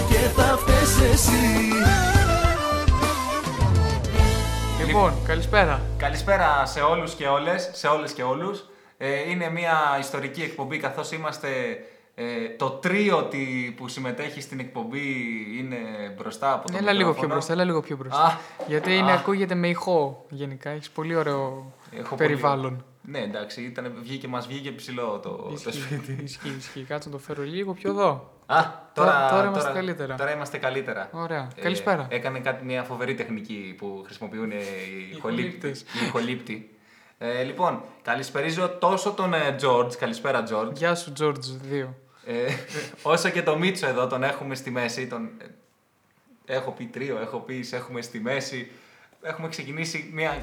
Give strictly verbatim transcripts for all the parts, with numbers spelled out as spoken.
και θα φταίς εσύ. Λοιπόν, καλησπέρα. Καλησπέρα σε όλους και όλες, σε όλες και όλους. Ε, είναι μια ιστορική εκπομπή, καθώς είμαστε ε, το τρίο τι, που συμμετέχει στην εκπομπή είναι μπροστά από το έλα μικρόφωνο. Λίγο πιο μπροστά, έλα λίγο πιο μπροστά. Α, γιατί είναι, α, ακούγεται με ηχό γενικά, έχεις πολύ ωραίο έχω περιβάλλον. Πολύ... Ναι, εντάξει, ήταν, βγήκε, μας βγήκε ψηλό το, ισχύει, το σπίτι. Ισχύει, ισχύει. Κάτσε να το φέρω λίγο πιο εδώ. Α, τώρα, τώρα, τώρα, είμαστε, καλύτερα. τώρα είμαστε καλύτερα. Ωραία. Ε, Καλησπέρα. Έκανε κάτι, μια φοβερή τεχνική που χρησιμοποιούν οι χολύπτες. Οι χολύπτοι. Ε, λοιπόν, καλησπέριζω τόσο τον Τζόρτζ. Ε, Καλησπέρα, Τζόρτζ. Γεια σου, Τζόρτζ δύο. Ε, όσο και τον Μίτσο εδώ, τον έχουμε στη μέση. Τον... Έχω πει τρίο, έχω πει, σε έχουμε στη μέση. Έχουμε ξεκινήσει μια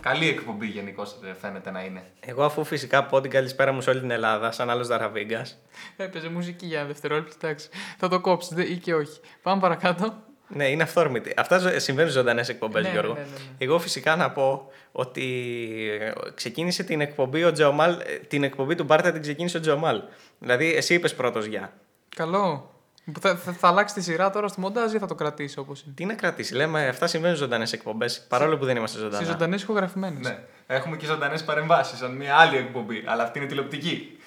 καλή εκπομπή γενικώς, φαίνεται να είναι. Εγώ, αφού φυσικά πω την καλησπέρα μου σε όλη την Ελλάδα, σαν άλλος Δαραβίγκας. Έπαιζε μουσική για δευτερόλεπτα, εντάξει. Θα το κόψετε ή και όχι. Πάμε παρακάτω. Ναι, είναι αυθόρμητη. Αυτά συμβαίνουν ζωντανές εκπομπές, ναι, Γιώργο. Ναι, ναι, ναι. Εγώ φυσικά να πω ότι ξεκίνησε την εκπομπή, ο Τζεωμάλ, την εκπομπή του Μπάρτα την ξεκίνησε ο Τζεωμάλ. Δηλαδή, εσύ είπες πρώτος γεια. Καλό. Θα, θα, θα αλλάξει τη σειρά τώρα στο μοντάζ ή θα το κρατήσει όπως είναι? Τι να κρατήσει, λέμε, αυτά συμβαίνουν ζωντανές εκπομπές, παρόλο που δεν είμαστε ζωντανά. Στις ζωντανές ηχογραφημένες. Ναι. Έχουμε και ζωντανές παρεμβάσεις, σαν μια άλλη εκπομπή, αλλά αυτή είναι τηλεοπτική.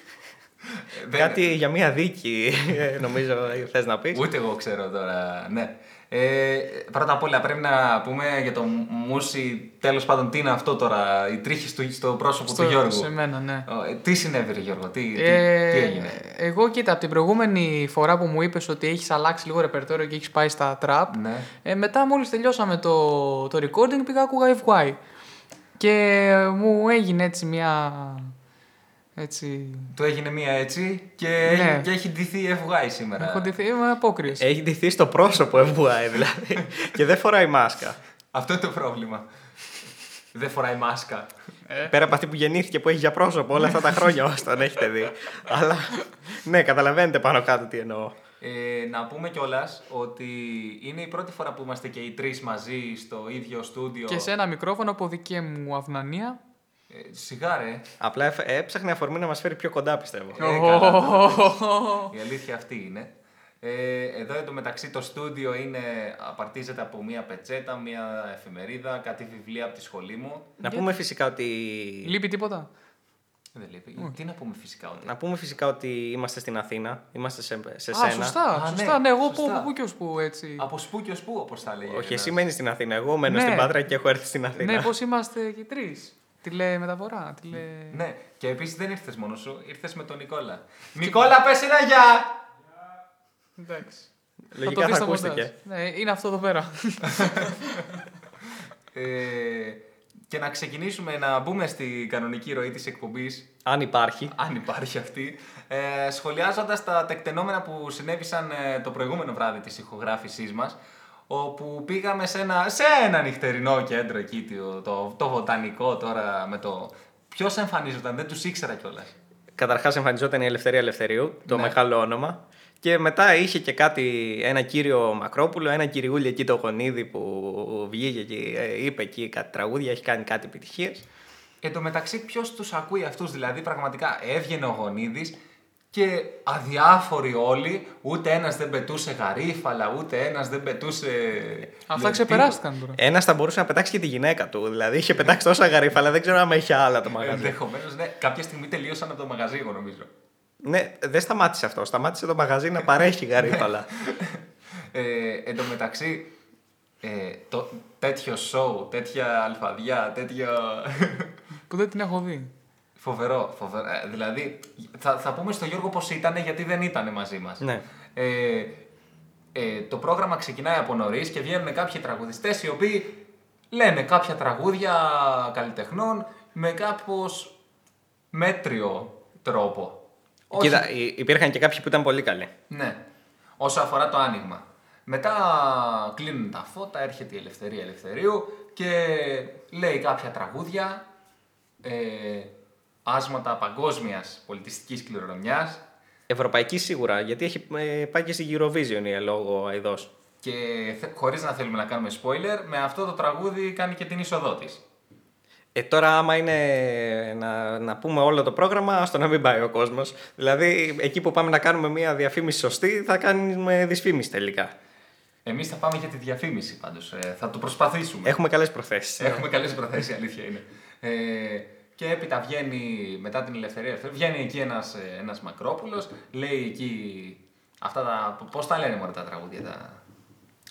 Κάτι είναι... για μια δίκη, νομίζω θες να πεις. Ούτε εγώ ξέρω τώρα, ναι. Ε, πρώτα απ' όλα πρέπει να πούμε για το Μούση, τέλος πάντων, τι είναι αυτό τώρα, η τρίχη στο πρόσωπο στο, του Γιώργου. Σε μένα, ναι. Τι συνέβη, Γιώργο, τι, ε, τι, τι έγινε? Εγώ, κοίτα, από την προηγούμενη φορά που μου είπες ότι έχεις αλλάξει λίγο ρεπερτόριο και έχεις πάει στα τραπ, ναι. ε, μετά μόλις τελειώσαμε το, το recording πήγα ακούγα εφ γουάι και μου έγινε έτσι μια... Έτσι. Του έγινε μία έτσι και, ναι. έχει, και έχει ντυθεί εφ γουάι σήμερα. Έχω ντυθεί με απόκριση. Έχει ντυθεί στο πρόσωπο εφ γουάι δηλαδή. Και δεν φοράει μάσκα. Αυτό είναι το πρόβλημα. Δεν φοράει μάσκα. Ε. Πέρα από αυτή που γεννήθηκε που έχει για πρόσωπο όλα αυτά τα χρόνια όσο τον έχετε δει. Αλλά ναι, καταλαβαίνετε πάνω κάτω τι εννοώ. Ε, να πούμε κιόλας ότι είναι η πρώτη φορά που είμαστε και οι τρεις μαζί στο ίδιο στούντιο. Και σε ένα μικρόφωνο από δική μου αυνανία. Ε, σιγά ρε. Απλά έψαχνε αφορμή να μας φέρει πιο κοντά, πιστεύω. Ε, καλά, oh. Η αλήθεια αυτή είναι. Ε, εδώ εντωμεταξύ το στούντιο είναι, απαρτίζεται από μία πετσέτα, μία εφημερίδα, κάτι βιβλία από τη σχολή μου. Να πούμε φυσικά ότι... Λείπει τίποτα? Δεν λείπει. Okay. Τι να πούμε φυσικά ότι... Να πούμε φυσικά ότι είμαστε στην Αθήνα, είμαστε σε, σε Α, σένα. Σωστά, Α, σωστά, ναι, ναι εγώ σωστά. από πού και ως πού έτσι. Από σπού και ως πού, όπως τα λέγεται. Όχι, εσύ μένεις στην Αθήνα, εγώ μένω ναι. στην Πάτρα και έχω έρθει στην Αθήνα. Ναι, πώς είμαστε και τρεις. Τηλεμεταφορά, τηλε... Ναι, και επίσης δεν ήρθες μόνος σου, ήρθες με τον Νικόλα. Νικόλα, πες ένα γεια! Εντάξει. Λογικά θα, θα ακούστηκε. Ναι, είναι αυτό εδώ πέρα. ε, και να ξεκινήσουμε, να μπούμε στην κανονική ροή της εκπομπής. Αν υπάρχει. Αν υπάρχει αυτή. Ε, σχολιάζοντας τα τεκτενόμενα που συνέβησαν ε, το προηγούμενο βράδυ της ηχογράφησής μας, όπου πήγαμε σε ένα, σε ένα νυχτερινό κέντρο εκεί, το, το, το βοτανικό τώρα με το... Ποιος εμφανίζονταν, δεν τους ήξερα κιόλας. Καταρχάς εμφανιζόταν η Ελευθερία Ελευθερίου, το ναι. μεγάλο όνομα. Και μετά είχε και κάτι, ένα κύριο Μακρόπουλο, ένα κυριούλι εκεί το Γονίδι που βγήκε και είπε εκεί κάτι τραγούδια, έχει κάνει κάτι επιτυχίες. Εν τω μεταξύ ποιος τους ακούει αυτούς, δηλαδή πραγματικά έβγαινε ο Γονίδης και αδιάφοροι όλοι, ούτε ένας δεν πετούσε γαρίφαλα, ούτε ένας δεν πετούσε... Αυτά ξεπεράστηκαν τώρα. Ένας θα μπορούσε να πετάξει και τη γυναίκα του, δηλαδή είχε πετάξει τόσα γαρίφαλα, δεν ξέρω αν είχε άλλα το μαγαζί. Ενδεχομένως, ναι, κάποια στιγμή τελείωσαν από το μαγαζί, εγώ νομίζω. Ναι, δεν σταμάτησε αυτό, σταμάτησε το μαγαζί να παρέχει γαρίφαλα. ε, εν τω μεταξύ, ε, το, τέτοιο show, τέτοια αλφαδιά, τέτοιο... που δεν την έχω δει. Φοβερό, φοβερό. Δηλαδή, θα, θα πούμε στον Γιώργο πώς ήτανε, γιατί δεν ήτανε μαζί μας. Ναι. Ε, ε, το πρόγραμμα ξεκινάει από νωρίς και βγαίνουν κάποιοι τραγουδιστές οι οποίοι λένε κάποια τραγούδια καλλιτεχνών με κάπως μέτριο τρόπο. Κοίτα, Όχι... υπήρχαν και κάποιοι που ήταν πολύ καλοί. Ναι, όσο αφορά το άνοιγμα. Μετά κλείνουν τα φώτα, έρχεται η Ελευθερία Ελευθερίου και λέει κάποια τραγούδια... Ε, άσματα παγκόσμιας πολιτιστικής κληρονομιάς. Ευρωπαϊκή σίγουρα, γιατί έχει πάει και στην Eurovision η λόγω αειδός. Και χωρίς να θέλουμε να κάνουμε spoiler, με αυτό το τραγούδι κάνει και την είσοδό της. Ε, τώρα άμα είναι να, να πούμε όλο το πρόγραμμα, άστο να μην πάει ο κόσμος. Δηλαδή εκεί που πάμε να κάνουμε μια διαφήμιση σωστή θα κάνουμε δυσφήμιση τελικά. Εμείς θα πάμε για τη διαφήμιση πάντως, ε, θα το προσπαθήσουμε. Έχουμε καλές προθέσεις. Έχουμε καλές προθέσεις, η αλήθεια είναι. Ε, και έπειτα βγαίνει, μετά την Ελευθερία Ελευθερίου, βγαίνει εκεί ένας, ένας Μακρόπουλος, λέει εκεί αυτά τα... Πώς τα λένε μόνο τα τραγούδια τα...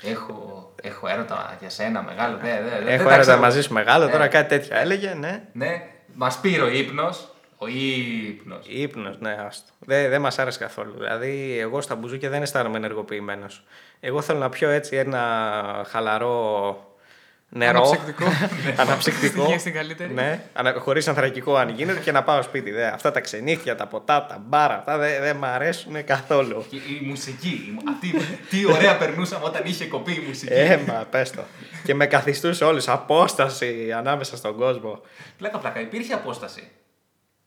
Έχω, έχω έρωτα για σένα μεγάλο. Ναι, ναι, ναι, έχω έρωτα μαζί σου μεγάλο, ναι. Τώρα κάτι τέτοια έλεγε, ναι. Ναι, μας πήρε ο ύπνος. Ο ύπνος. Ύπνος, ναι, άστο. Δεν δε μας άρεσε καθόλου. Δηλαδή, εγώ στα μπουζούκια δεν αισθάνομαι ενεργοποιημένος. Εγώ θέλω να πιω έτσι ένα χαλαρό νερό. Αναψυκτικό. Αναψυκτικό. Ναι, χωρίς ανθρακικό αν γίνεται και να πάω σπίτι. Δε. Αυτά τα ξενύχια, τα ποτά, τα μπάρα, αυτά δεν δε μ' αρέσουν καθόλου. Και η μουσική. Αυτή, τι ωραία περνούσαμε όταν είχε κοπεί η μουσική. Έμα, πες το. Και με καθιστούσε όλους. Απόσταση ανάμεσα στον κόσμο. Πλάκα, πλάκα. Υπήρχε απόσταση.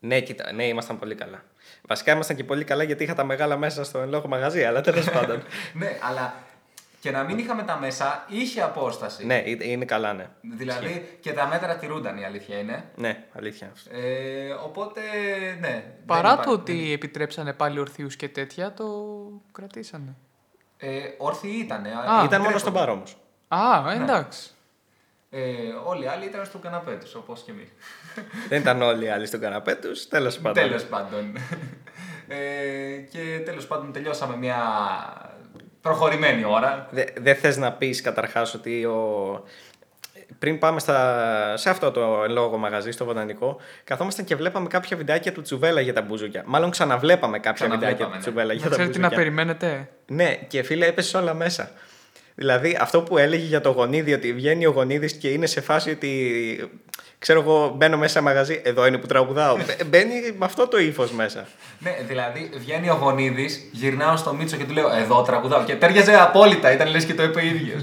Ναι, κοίτα, ναι, ήμασταν πολύ καλά. Βασικά ήμασταν και πολύ καλά γιατί είχα τα μεγάλα μέσα στο εν λόγω μαγαζί, αλλά τέλος πάντων. Ναι, αλλά και να μην είχαμε τα μέσα, είχε απόσταση. Ναι, είναι καλά, ναι. Δηλαδή και τα μέτρα τηρούνταν, η αλήθεια είναι. Ναι, αλήθεια. Ε, οπότε, ναι. Παρά το ότι επιτρέψανε πάλι ορθίους και τέτοια, το κρατήσανε. Ε, ορθιοί ήτανε. Α, ήταν μόνο στον μπαρ όμως. Α, εντάξει. Ναι. Ε, όλοι οι άλλοι ήταν στον καναπέ τους, όπως και εμείς. Δεν ήταν όλοι οι άλλοι στον καναπέ τους, τέλος πάντων. Τέλος πάντων. Ε, και τέλος πάντων τελειώσαμε μια προχωρημένη ώρα. Δε, δεν θες να πεις καταρχάς ότι ο... πριν πάμε στα... σε αυτό το εν λόγω μαγαζί, στο Βοτανικό, καθόμασταν και βλέπαμε κάποια βιντεάκια του Τσουβέλα για τα μπουζούκια. Μάλλον ξαναβλέπαμε κάποια βιντεάκια ναι. του Τσουβέλα για να τα μπουζούκια. Ξέρετε να περιμένετε. Ναι, και φίλε, έπεσε όλα μέσα. Δηλαδή αυτό που έλεγε για το γονίδι, ότι βγαίνει ο γονίδις και είναι σε φάση ότι ξέρω εγώ μπαίνω μέσα σε μαγαζί, εδώ είναι που τραγουδάω, μπαίνει με αυτό το ύφος μέσα. Ναι, δηλαδή βγαίνει ο γονίδις, γυρνάω στο Μήτσο και του λέω εδώ τραγουδάω και τέριαζε απόλυτα, ήταν λες και το είπε ο ίδιος.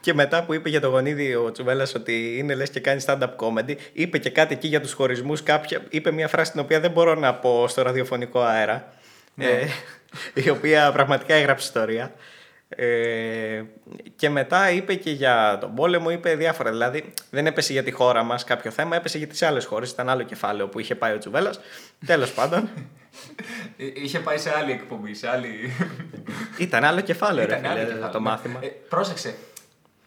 Και μετά που είπε για το γονίδι ο Τσουβέλας ότι είναι λες και κάνει stand-up comedy, είπε και κάτι εκεί για τους χωρισμούς, κάποια... είπε μια φράση την οποία δεν μπορώ να πω στο ραδιοφωνικό αέρα, ναι. ε, η οποία πραγματικά έγραψε ιστορία. Ε, και μετά είπε και για τον πόλεμο, είπε διάφορα. Δηλαδή δεν έπεσε για τη χώρα μας κάποιο θέμα, έπεσε για τις άλλες χώρες. Ήταν άλλο κεφάλαιο που είχε πάει ο Τσουβέλας. Τέλος πάντων. Είχε πάει σε άλλη εκπομπή, σε άλλη... Ήταν άλλο κεφάλαιο, ρε φίλε, κεφάλαιο. Το μάθημα. Ε, πρόσεξε.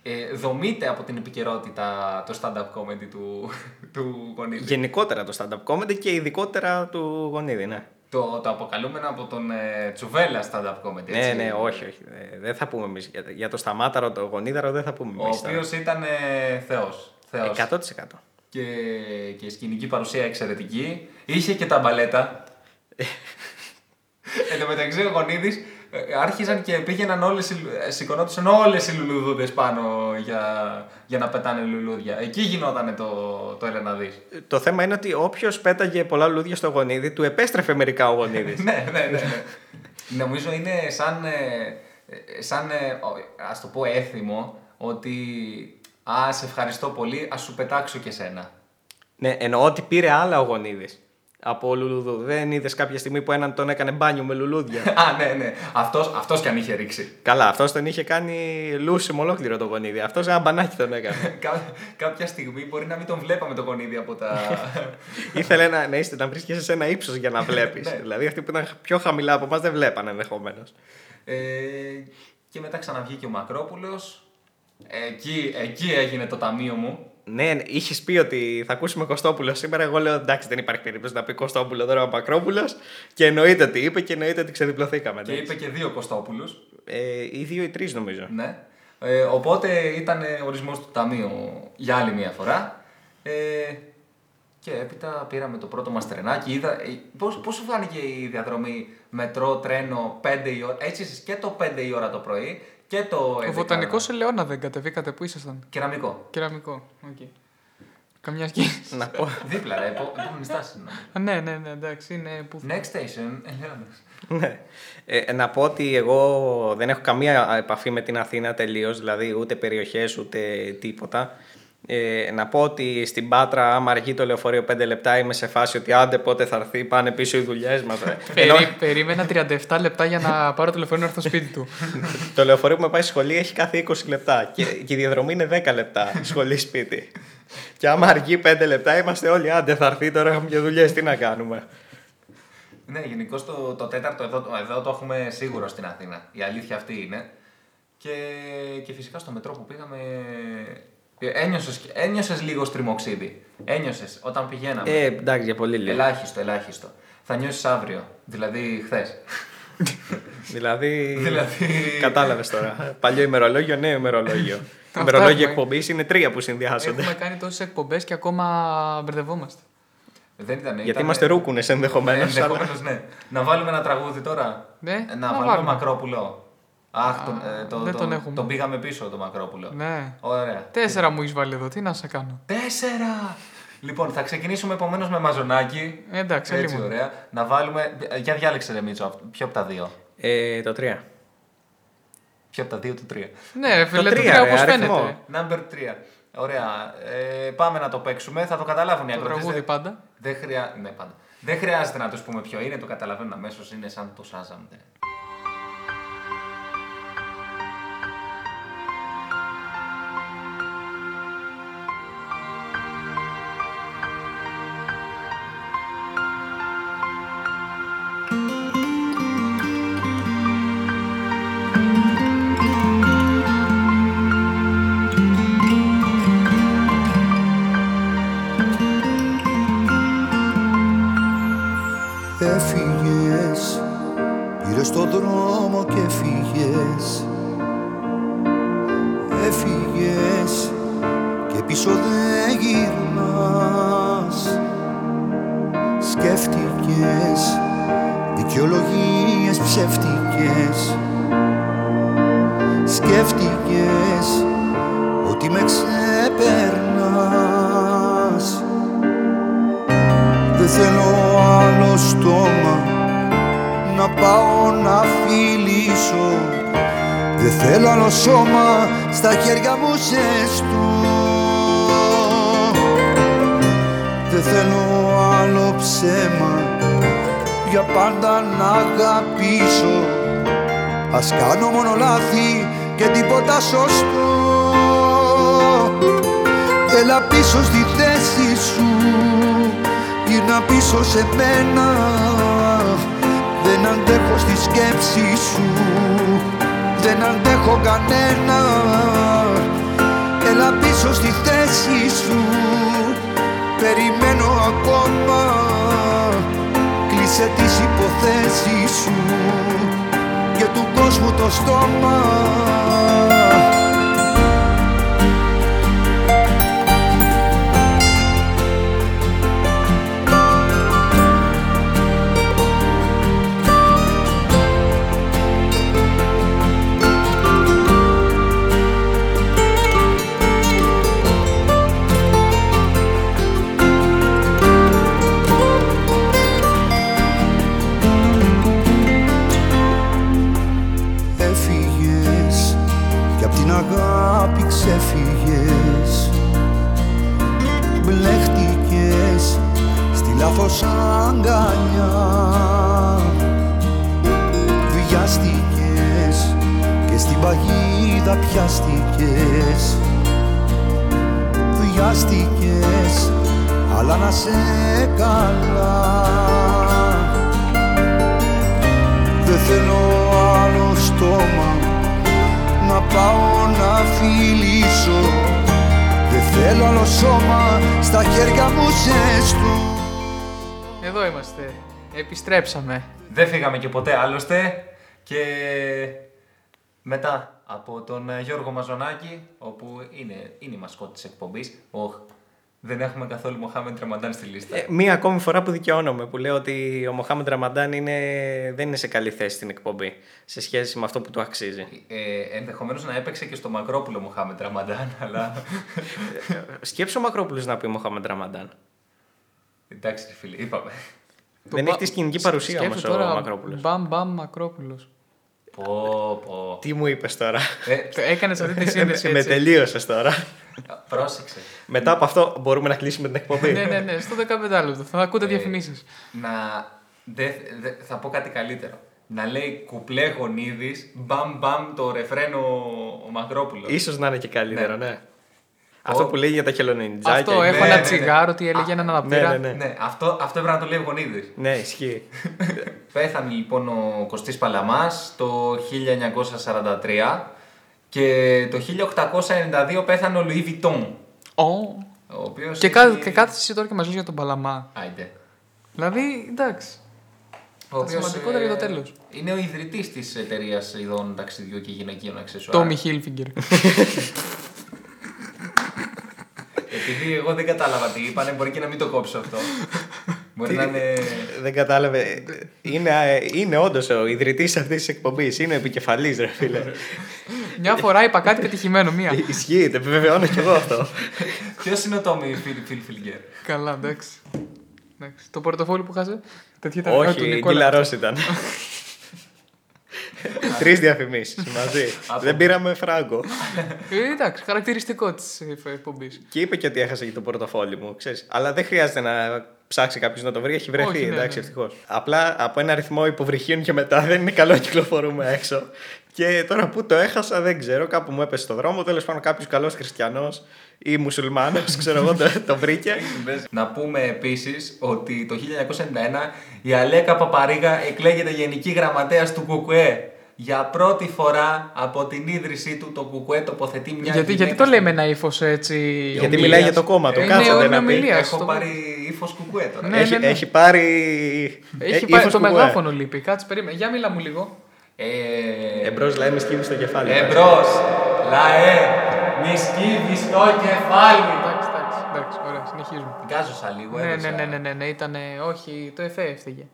Ε, δομείται από την επικαιρότητα το stand-up comedy του, του Γονίδη. Γενικότερα το stand-up comedy και ειδικότερα του Γονίδη, ναι. Το, το αποκαλούμενο από τον ε, Τσουβέλα stand-up comedy. Ναι, έτσι. ναι, όχι, όχι. Ε, δεν θα πούμε εμείς. Για, για το σταμάταρο, το γονίδαρο δεν θα πούμε εμείς. Ο οποίος ήταν ε, θεός, θεός. εκατό τοις εκατό. Και, και σκηνική παρουσία εξαιρετική. Είχε και τα μπαλέτα. Εν τω μεταξύ ο Γονίδης άρχιζαν και πήγαιναν όλες, σηκωνόντουσαν όλες οι λουλούδες πάνω για, για να πετάνε λουλούδια. Εκεί γινόταν το, το έλα δεις. Το θέμα είναι ότι όποιος πέταγε πολλά λουλούδια στο Γονίδι, του επέστρεφε μερικά ο Γονίδης. ναι, ναι, ναι. ναι. Νομίζω είναι σαν, σαν, ας το πω, έθιμο ότι «Α, σε ευχαριστώ πολύ, ας σου πετάξω και σένα». Ναι, εννοώ ότι πήρε άλλα ο Γονίδης. Από λουλούδου. Δεν είδες κάποια στιγμή που έναν τον έκανε μπάνιο με λουλούδια? Α, ναι, ναι. Αυτός, αυτός κι αν είχε ρίξει. Καλά, αυτός τον είχε κάνει λούσιμο ολόκληρο το γονίδι. Αυτός ένα μπανάκι τον έκανε. Κά, κάποια στιγμή μπορεί να μην τον βλέπαμε το γονίδι από τα. Ήθελε να, ναι, να βρίσκεσαι σε ένα ύψος για να βλέπεις. Ναι. Δηλαδή αυτοί που ήταν πιο χαμηλά από εμάς δεν βλέπανε ενδεχομένως. Ε, και μετά ξαναβγήκε ο Μακρόπουλος. Εκεί, εκεί έγινε το ταμείο μου. Ναι, είχες πει ότι θα ακούσουμε Κωστόπουλο σήμερα. Εγώ λέω εντάξει, δεν υπάρχει περίπτωση να πει Κωστόπουλο τώρα ο Μακρόπουλος. Και εννοείται ότι είπε και εννοείται ότι ξεδιπλωθήκαμε. Και είπε και δύο Κωστόπουλους. Ε, ή δύο ή τρεις νομίζω. Ναι. Ε, οπότε ήταν ορισμός του ταμείου για άλλη μια φορά. Ε, και έπειτα πήραμε το πρώτο μας τρενάκι. Είδα, πώς, πώς σου φάνηκε η διαδρομή μετρό, τρένο, πέντε η ώρα. Έτσι και το πέντε η ώρα το πρωί. Και το ο Βοτανικός Ελαιώνα δεν κατεβήκατε, πού ήσασταν? Κεραμικό. Κεραμικό, οκ. Okay. Καμιά σκέψη. Να πω. Δίπλα, ρε, επόμενη στάση. Ναι, ναι, ναι, εντάξει, είναι που... Next station, Ελαιώνα. ε, να πω ότι εγώ δεν έχω καμία επαφή με την Αθήνα τελείως, δηλαδή ούτε περιοχές, ούτε τίποτα. Ε, να πω ότι στην Πάτρα, άμα αργεί το λεωφορείο πέντε λεπτά, είμαι σε φάση ότι άντε πότε θα έρθει, πάνε πίσω οι δουλειές μας. Ενώ... Περίμενα τριάντα επτά λεπτά για να πάρω το λεωφορείο να έρθω σπίτι του. Το λεωφορείο που με πάει σχολείο έχει κάθε είκοσι λεπτά και, και η διαδρομή είναι δέκα λεπτά σχολή-σπίτι. Και άμα αργεί πέντε λεπτά, είμαστε όλοι άντε θα έρθει, τώρα έχουμε και δουλειές, τι να κάνουμε. Ναι, γενικώς το, το τέταρτο εδώ, εδώ το έχουμε σίγουρο στην Αθήνα. Η αλήθεια αυτή είναι. Και, και φυσικά στο μετρό που πήγαμε. Ένιωσες, ένιωσες λίγο στριμοξίδι. Ένιωσες όταν πηγαίναμε. Ε, εντάξει, για πολύ λίγο. Ελάχιστο, ελάχιστο. Θα νιώσεις αύριο, δηλαδή χθες. δηλαδή. Κατάλαβες τώρα. Παλιό ημερολόγιο, νέο ημερολόγιο. Ημερολόγιο εκπομπής είναι τρία που συνδυάζονται. Έχουμε κάνει τόσες εκπομπές και ακόμα μπερδευόμαστε. Δεν ήταν, γιατί ήταν... είμαστε ρούκουνες ενδεχομένως. Ναι, ενδεχομένως, ναι. Να βάλουμε ένα τραγούδι τώρα. Ναι, να, να βάλουμε, βάλουμε Μακρόπουλο. Αχ, τον, ε, το, το, τον, τον πήγαμε πίσω τον Μακρόπουλο. Ναι. Ωραία. Τέσσερα μου έχεις βάλει εδώ, τι να σε κάνω. Τέσσερα! Λοιπόν, θα ξεκινήσουμε επομένως με Μαζονάκη. Εντάξει, έτσι λοιπόν. Ωραία. Να βάλουμε. Για διάλεξε, ρε Μίτσο, ποιο από τα δύο. Ε, το τρία. Ποιο από τα δύο, το τρία. Ναι, φίλε, το τρία, όπως φαίνεται. Number τρία. Ωραία. Ε, πάμε να το παίξουμε, θα το καταλάβουν οι ακροατές. Το τραγούδι πάντα. Δεν, χρειά... ναι, πάντα. Δεν χρειάζεται να τους πούμε ποιο είναι, το καταλαβαίνουν αμέσως, είναι σαν το Shazam. Σε μένα δεν αντέχω στη σκέψη σου, δεν αντέχω κανένα. Έλα πίσω στη θέση σου, περιμένω ακόμα. Κλείσε τις υποθέσεις σου και του κόσμου το στόμα. Ξεφύγες, μπλέχτηκες στη λάθος αγκαλιά. Βιάστηκες και στην παγίδα πιάστηκες. Βιάστηκες, αλλά να σε καλά. Δεν θέλω άλλο στόμα να πάω να φιλήσω. Δεν θέλω άλλο σώμα στα χέρια μου ζεστό. Εδώ είμαστε, επιστρέψαμε. Δεν φύγαμε και ποτέ άλλωστε. Και μετά από τον Γιώργο Μαζονάκη, όπου είναι, είναι η μασκότη της εκπομπής. Οχ, δεν έχουμε καθόλου Μοχάμεντ Ραμαντάν στη λίστα. ε, Μία ακόμη φορά που δικαιώνομαι, που λέω ότι ο Μοχάμεντ Ραμαντάν είναι, δεν είναι σε καλή θέση στην εκπομπή σε σχέση με αυτό που του αξίζει. ε, Ενδεχομένως να έπαιξε και στο Μακρόπουλο Μοχάμεντ Ραμαντάν, αλλά... Σκέψου ο Μακρόπουλος να πει Μοχάμεντ Ραμαντάν. Εντάξει φίλοι, είπαμε. Δεν έχει τη σκηνική παρουσία όμως ο Μακρόπουλος. Μπαμ μπαμ Μακρόπουλος. Πω, πω. Τι μου είπες τώρα. Ε, έκανες αυτή τη σύνδεση. Με τελείωσες τώρα. Πρόσεξε. Μετά από αυτό μπορούμε να κλείσουμε την εκπομπή. Ναι, ναι, ναι. Στο δεκαπέντε λεπτό. Θα ακούτε διαφημίσεις. Να. Δε, δε, θα πω κάτι καλύτερο. Να λέει κουπλέ γονίδης, μπαμ μπαμ το ρεφρένο ο Μακρόπουλο. Ίσως να είναι και καλύτερο, ναι. ναι. Αυτό oh. που λέει για τα χελονενιτζάκια. Αυτό, έχω ναι, ένα τσιγάρο, ναι, τι έλεγε, έναν αναπτήρα. Ναι, ναι, ναι. ναι. Αυτό, αυτό έπρεπε να το λέει ο Γονίδης. Ναι, ισχύει. Πέθανε λοιπόν ο Κωστής Παλαμάς το χίλια εννιακόσια σαράντα τρία και το χίλια οκτακόσια ενενήντα δύο πέθανε ο Λουί Βιτόν. Oh. Και, έχει... και κάθεσαι εσύ τώρα και μας λες για τον Παλαμά. Άιντε. Δηλαδή, εντάξει. Το σημαντικότερο για το τέλος. Είναι ο ιδρυτής της εταιρείας ειδών ταξιδιού και γυναικείων αξεσουάρων. Τόμι Χίλφιγκερ. Επειδή εγώ δεν κατάλαβα τι είπανε, μπορεί και να μην το κόψω αυτό. Μπορεί να είναι. Δεν κατάλαβε. Είναι, είναι όντως ο ιδρυτής αυτής της εκπομπής. Είναι επικεφαλής, ρε φίλε. Μια φορά είπα κάτι πετυχημένο, μία. Ισχύει, το επιβεβαιώνω κι εγώ αυτό. Ποιος είναι ο Τόμι Χίλφιγκερ. Καλά, εντάξει. Το πορτοφόλι που χάσε. Όχι, γκυλαρός ήταν. Τρεις διαφημίσεις μαζί. Δεν πήραμε φράγκο. Εντάξει, χαρακτηριστικό της εκπομπής. Και είπε και ότι έχασα και το πορτοφόλι μου, ξέρεις. Αλλά δεν χρειάζεται να ψάξει κάποιος να το βρει, έχει βρεθεί. Όχι, ναι, εντάξει, ναι. Ευτυχώς. Απλά από ένα αριθμό υποβρυχίων και μετά δεν είναι καλό να κυκλοφορούμε έξω. Και τώρα που το έχασα δεν ξέρω, κάπου μου έπεσε στο δρόμο. Τέλος πάντων, κάποιος καλός χριστιανός ή μουσουλμάνος, ξέρω εγώ, το, το βρήκε. Να πούμε επίσης ότι το χίλια εννιακόσια ενενήντα ένα η Αλέκα Παπαρίγα εκλέγεται γενική γραμματέας του ΚΚΕ. Για πρώτη φορά από την ίδρυσή του το ΚΚΕ τοποθετεί μια. Γιατί, γιατί το λέμε ένα ύφος έτσι. Γιατί ομιλίας. Μιλάει για το κόμμα του. Ε, Κάθονται να πει. Έχω το... πάρει ύφος ΚΚΕ τώρα. Ναι, έχει, ναι, ναι. έχει πάρει. Έχει πάρει το μεγάφωνο, λείπει. Κάτσε, περίμενε. Για μιλά μου λίγο. Ε... Εμπρός λαέ μη σκύβει στο κεφάλι. Εμπρός λαέ μη σκύβει στο κεφάλι. Εντάξει, εντάξει, ωραία, συνεχίζουμε. Γκάζωσα λίγο, ναι, έδωσα. Ναι, ναι, ναι, ναι, ναι, ήταν, όχι, το ΕΦΕ έφταιγε.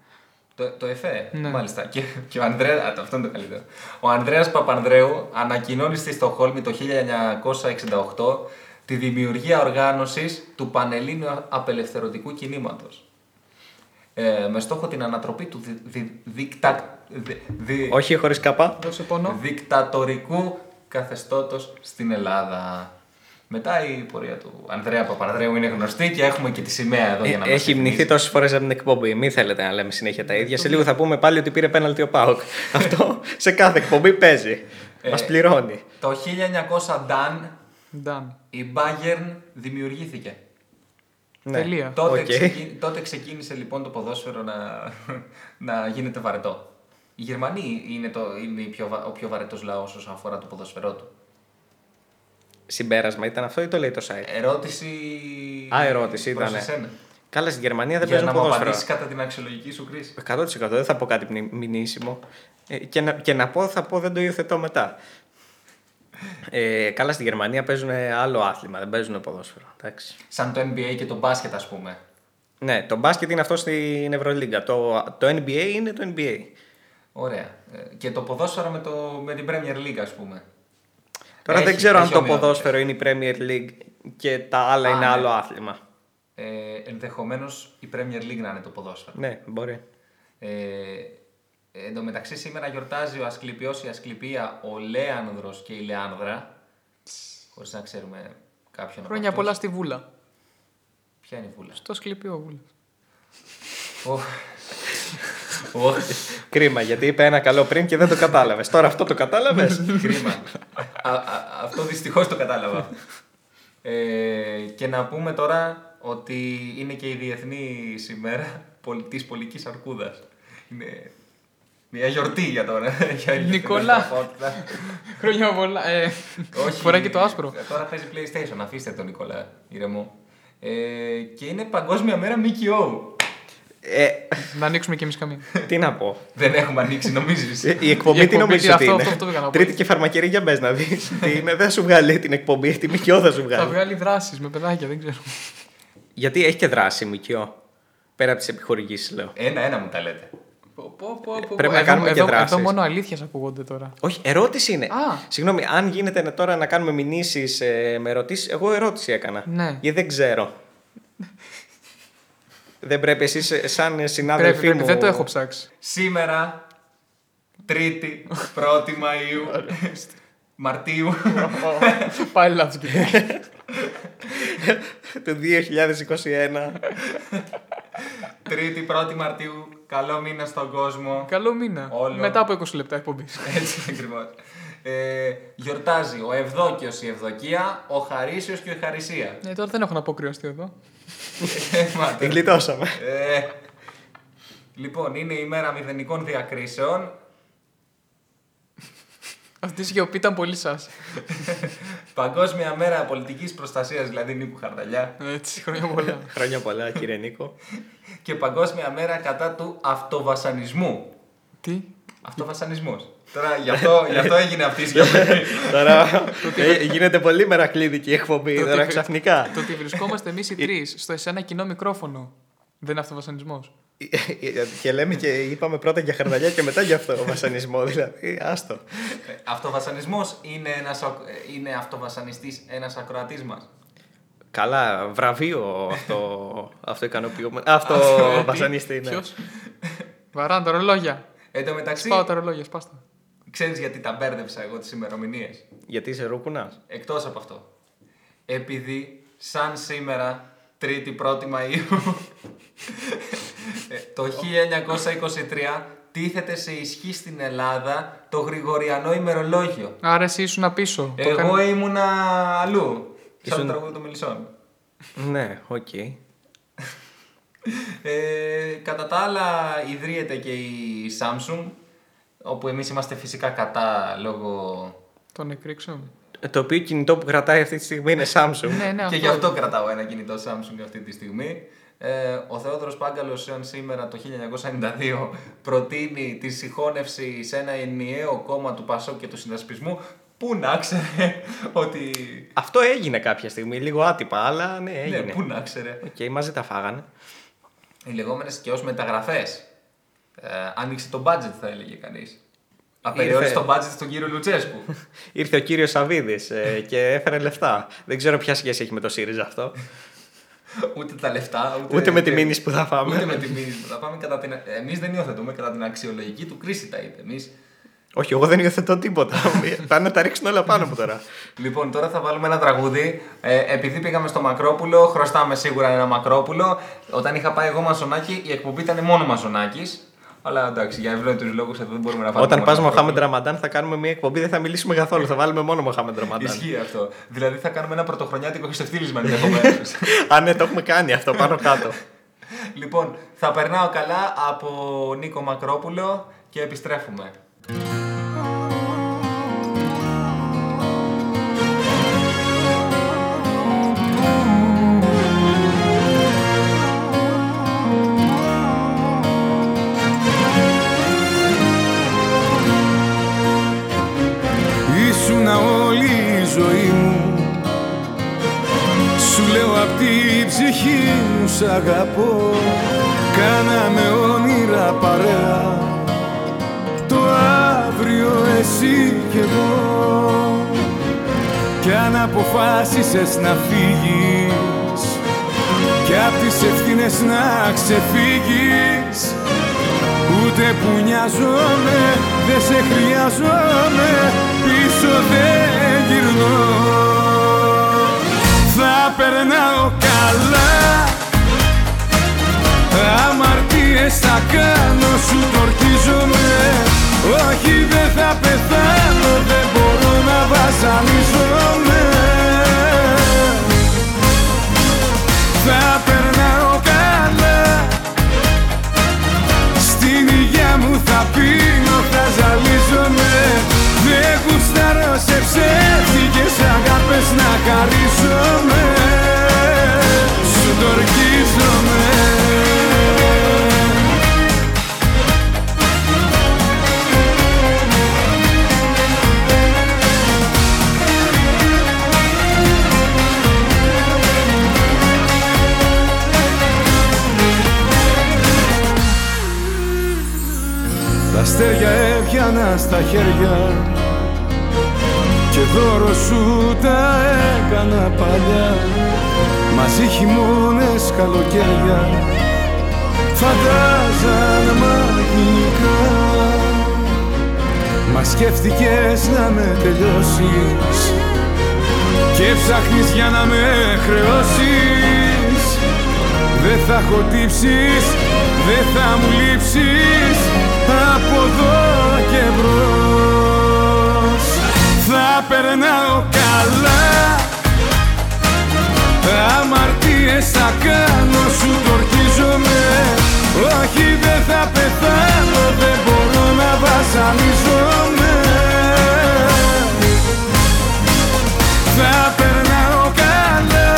Το, το ΕΦΕ, ναι. Μάλιστα. Και, και ο Ανδρέας, αυτό είναι το καλύτερο. Ο Ανδρέας Παπανδρέου ανακοινώνει στη Στοχόλμη το χίλια εννιακόσια εξήντα οκτώ τη δημιουργία οργάνωσης του Πανελλήνιου Απελευθερωτικού Κινήματος. Ε, με στόχο την ανατροπή του δι, δι, δικτα, δι, δι, όχι χωρίς καπά, δικτατορικού καθεστώτος στην Ελλάδα. Μετά η πορεία του Ανδρέα Παπανδρέου είναι γνωστή και έχουμε και τη σημαία εδώ για να ε, έχει μνηθεί τόσες φορές από την εκπομπή. Μην θέλετε να λέμε συνέχεια τα ίδια. Σε λίγο θα πούμε πάλι ότι πήρε πέναλτι ο ΠΑΟΚ. Αυτό σε κάθε εκπομπή παίζει. Ε, μας πληρώνει. Το χίλια εννιακόσια η Bayern δημιουργήθηκε. Ναι. Τελεία. Τότε, okay. ξεκι... Τότε ξεκίνησε λοιπόν το ποδόσφαιρο να, να γίνεται βαρετό. Οι Γερμανοί είναι, το... είναι πιο... ο πιο βαρετός λαός όσον αφορά το ποδόσφαιρό του. Συμπέρασμα ήταν αυτό ή το λέει το site? Ερώτηση. Α, ερώτηση ήταν. Καλά, στην Γερμανία δεν παίζουν ποδόσφαιρο. Για να μου απαντήσεις κατά την αξιολογική σου κρίση. εκατό τοις εκατό δεν θα πω κάτι μηνύσιμο. Και να, και να πω, θα πω δεν το υιοθετώ μετά. Ε, καλά, στη Γερμανία παίζουν άλλο άθλημα, δεν παίζουν ποδόσφαιρο. Εντάξει. Σαν το N B A και το μπάσκετ, ας πούμε. Ναι, το μπάσκετ είναι αυτό στην Ευρωλίγκα. Το, το N B A είναι το N B A. Ωραία. Και το ποδόσφαιρο με, το, με την Premier League, ας πούμε. Τώρα έχει, δεν ξέρω αν το ποδόσφαιρο είναι η Premier League και τα άλλα. Α, είναι, ναι, άλλο άθλημα. Ε, ενδεχομένως η Premier League να είναι το ποδόσφαιρο. Ναι, μπορεί. Ε, Εν τω μεταξύ, σήμερα γιορτάζει ο Ασκληπιός, η Ασκληπία, ο Λέανδρος και η Λεάνδρα. Χωρίς να ξέρουμε κάποιον. Χρόνια πολλά στη Βούλα. Ποια είναι η Βούλα? Στο Ασκληπιό Βούλα. Κρίμα, γιατί είπε ένα καλό πριν και δεν το κατάλαβες. Τώρα αυτό το κατάλαβες. Κρίμα. Αυτό δυστυχώς το κατάλαβα. Και να πούμε τώρα ότι είναι και η διεθνή ημέρα της πολικής αρκούδας. Είναι... Μια γιορτή για τον Νικόλα. Χρόνια πολλά. Φοράει και το άσπρο. Τώρα παίζει PlayStation. Αφήστε τον Νικόλα ηρεμό. Και είναι Παγκόσμια Μέρα Μ Κ Ο. Να ανοίξουμε κι εμείς καμία. Τι να πω. Δεν έχουμε ανοίξει, νομίζεις? Η εκπομπή τι νομίζεις ότι είναι? Τρίτη και φαρμακερή για μπες να δεις. Δεν σου βγάλει την εκπομπή. Τη Μ Κ Ο θα σου βγάλει. Θα βγάλει δράσεις με παιδάκια, δεν ξέρω. Γιατί έχει και δράση Μ Κ Ο. Πέρα από τις επιχορηγήσεις, λέω. Ένα-ένα μου τα λέτε. Πω, πω, πω, πω. Πρέπει εδώ, να κάνουμε εδώ, και δράσεις. Εδώ μόνο αλήθειες ακούγονται τώρα. Όχι, ερώτηση είναι. Α. Συγγνώμη, αν γίνεται τώρα να κάνουμε μηνύσεις ε, με ερωτήσεις, εγώ ερώτηση έκανα. Ναι. Γιατί δεν ξέρω. Δεν πρέπει εσείς, σαν συνάδελφοί μου. Δεν το έχω ψάξει. Σήμερα Τρίτη, πρώτη Μαΐου, Μαρτίου. Πάλι λάθος Κυριακή. Το δύο χιλιάδες είκοσι ένα. Τρίτη, πρώτη Μαρτίου. Καλό μήνα στον κόσμο. Καλό μήνα. Όλο. Μετά από είκοσι λεπτά εκπομπής. Έτσι ακριβώς. Ε, γιορτάζει ο Ευδόκιος, η Ευδοκία, ο Χαρίσιος και η Χαρισία. Ε, τώρα δεν έχω να πω κρυωστή εδώ. Την γλιτώσαμε. Ε, λοιπόν, είναι η μέρα μηδενικών διακρίσεων. Αυτή η σιωπή ήταν πολύ σας. Παγκόσμια μέρα πολιτικής προστασίας, δηλαδή Νίκου Χαρδαλιά. Έτσι, χρόνια πολλά. Χρόνια πολλά, κύριε Νίκο. Και παγκόσμια μέρα κατά του αυτοβασανισμού. Τι? Αυτοβασανισμός. Τώρα γι' αυτό, γι' αυτό έγινε αυτή η σιωπή. Τώρα γίνεται πολύ μερακλείδικη η εκπομπή, τώρα ξαφνικά. Το ότι βρισκόμαστε εμείς οι τρεις σε ένα κοινό μικρόφωνο δεν είναι αυτοβασανισμός. Και λέμε και είπαμε πρώτα για Χαρδαλιά και μετά για αυτοβασανισμό. Δηλαδή, άστο. Αυτοβασανισμός είναι, ένας, είναι αυτοβασανιστής ένας ακροατής μας. Καλά, βραβείο αυτό, αυτό ικανοποιούμε. Αυτοβασανιστή είναι. Ποιος? Βαράν τα ρολόγια. Εν τω μεταξύ. Πάω τα ρολόγια, σπάστα. Ξέρεις γιατί τα μπέρδεψα εγώ τις ημερομηνίες? Γιατί είσαι ρούκουνας. Εκτός από αυτό. Επειδή σαν σήμερα, τρίτη πρώτη Μαΐου. Το χίλια εννιακόσια είκοσι τρία τίθεται σε ισχύ στην Ελλάδα το Γρηγοριανό ημερολόγιο. Άρα εσύ ήσουν πίσω. Εγώ καν... ήμουνα αλλού. Ήσουν... Σαν το τραγούδι των Μελισσών. Ναι, οκ. Okay. ε, κατά τα άλλα ιδρύεται και η Samsung, όπου εμείς είμαστε φυσικά κατά λόγω... των εκρήξεων. Το οποίο κινητό που κρατάει αυτή τη στιγμή είναι Samsung. ναι, ναι, και γι' αυτό κρατάω ένα κινητό Samsung αυτή τη στιγμή. Ε, ο Θεόδωρος Πάγκαλος σήμερα το χίλια εννιακόσια ενενήντα δύο προτείνει τη συγχώνευση σε ένα ενιαίο κόμμα του Πασόκ και του Συνασπισμού. Πού να ξέρε ότι... Αυτό έγινε κάποια στιγμή, λίγο άτυπα, αλλά ναι, έγινε. Ναι, πού να ξέρε. Okay, μαζί τα φάγανε. Οι λεγόμενες και ως μεταγραφές. Ε, άνοιξε το budget, θα έλεγε κανείς. Απεριόρισε το budget στον κύριο Λουτσέσκου. Ήρθε ο κύριος Σαβίδης ε, και έφερε λεφτά. Δεν ξέρω ποια σχέση έχει με το ΣΥΡΙΖΑ αυτό. Ούτε τα λεφτά, ούτε, ούτε με τη μήνυση που θα φάμε. Ούτε με τη μήνυση που θα φάμε. Κατά την... Εμείς δεν υιοθετούμε, κατά την αξιολογική του κρίση τα είπε. Εμείς... Όχι, εγώ δεν υιοθετώ τίποτα. Θα να τα ρίξουν όλα πάνω από τώρα. Λοιπόν, τώρα θα βάλουμε ένα τραγούδι. Ε, επειδή πήγαμε στο Μακρόπουλο, χρωστάμε σίγουρα ένα Μακρόπουλο. Όταν είχα πάει εγώ Μαζονάκη, η εκπομπή ήταν μόνο Μαζονάκης. Αλλά εντάξει, για ευλόγητους λόγους εδώ δεν μπορούμε να βάλουμε. Όταν πας Μοχάμεντ Ραμαντάν, θα κάνουμε μια εκπομπή, δεν θα μιλήσουμε καθόλου. Θα βάλουμε μόνο Μοχάμεντ Ραμαντάν. Ισχύει αυτό. Δηλαδή θα κάνουμε ένα πρωτοχρονιάτικο ξεφτύλισμα ενδεχομένω. Α, ναι, το έχουμε κάνει αυτό πάνω κάτω. Λοιπόν, θα περνάω καλά από Νίκο Μακρόπουλο και επιστρέφουμε. Σ' αγαπώ, κάναμε όνειρα παρέα. Το αύριο εσύ κι εγώ. Κι αν αποφάσισες να φύγεις, κι απ' τις ευθύνες να ξεφύγεις, ούτε που νοιάζομαι, δεν σε χρειάζομαι, πίσω δεν γυρνώ. Θα περνάω καλά, αμαρτίες θα κάνω, σου τορκίζομαι. Όχι, δεν θα πεθάνω, δεν μπορώ να βασανίζομαι. Θα περνάω καλά, στην υγεία μου θα πίνω, θα ζαλίζομαι. Δεν γουστάρω σε ψεύτικες αγάπες να χαρίζομαι. Σου τορκίζομαι. Τα αστέρια έπιανα στα χέρια και δώρο σου τα έκανα παλιά. Μαζί χειμώνες, καλοκαίρια φαντάζαν μαγικά. Μα σκέφτηκες να με τελειώσεις και ψάχνεις για να με χρεώσεις. Δεν θα χωτύψεις, δεν θα μου λείψεις, από εδώ και μπρος θα περνάω καλά. Αμαρτίες θα κάνω, σου το ορκίζομαι. Όχι, δεν θα πεθάνω, δεν μπορώ να βασανίζομαι. Θα περνάω καλά,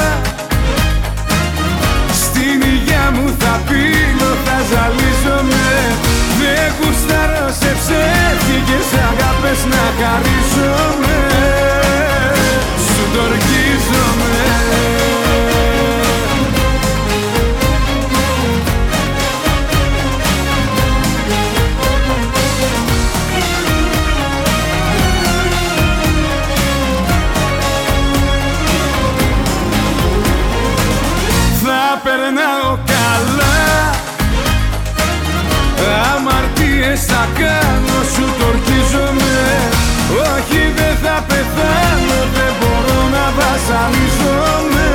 στην υγεία μου θα πίνω, θα ζαλίζομαι. Δεν γουστάρω σε ψεύτικες αγάπες να χαρίζομαι. Σου το ορκίζομαι. Περνάω καλά, αμαρτίες θα κάνω, σου το ορκίζομαι. Όχι, δεν θα πεθάνω, δεν μπορώ να βασανίζομαι.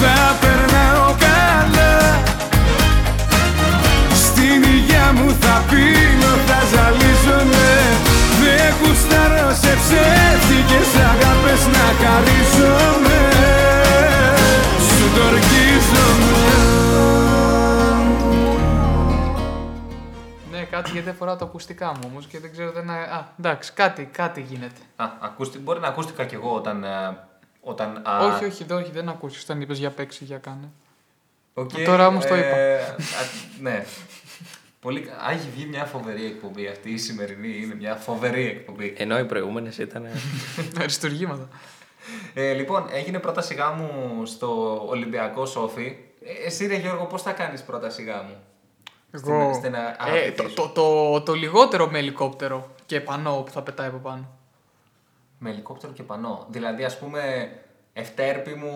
Θα περνάω καλά, στην υγεία μου θα πίνω, θα ζαλίζομαι. Δεν γουστάρω σε ψεύτικες αγάπες να χαρίζομαι. Ναι, κάτι γιατί φορά το ακουστικά μου όμως και δεν ξέρω δεν... Α, εντάξει, κάτι, κάτι γίνεται. Α, ακούστηκα, μπορεί να ακούστηκα κι εγώ όταν... όταν α... Όχι, όχι, δε, όχι, δεν ακούστηκα, όταν είπες για παίξει, για κάνε. Okay, τώρα όμως ε, το είπα. Ε, α, ναι. Πολύ... Α, έχει βγει μια φοβερή εκπομπή αυτή, η σημερινή είναι μια φοβερή εκπομπή. Ενώ οι προηγούμενες ήταν... αριστουργήματα. Ε, λοιπόν, έγινε πρόταση γάμου στο Ολυμπιακό Σόφι. Ε, εσύ ρε Γιώργο, πώς θα κάνεις πρόταση γάμου? Εγώ... Στην, στην ε, το, το, το, το λιγότερο με ελικόπτερο και πανό που θα πετάει από πάνω. Με ελικόπτερο και πανό. Δηλαδή, ας πούμε, ευτέρπη μου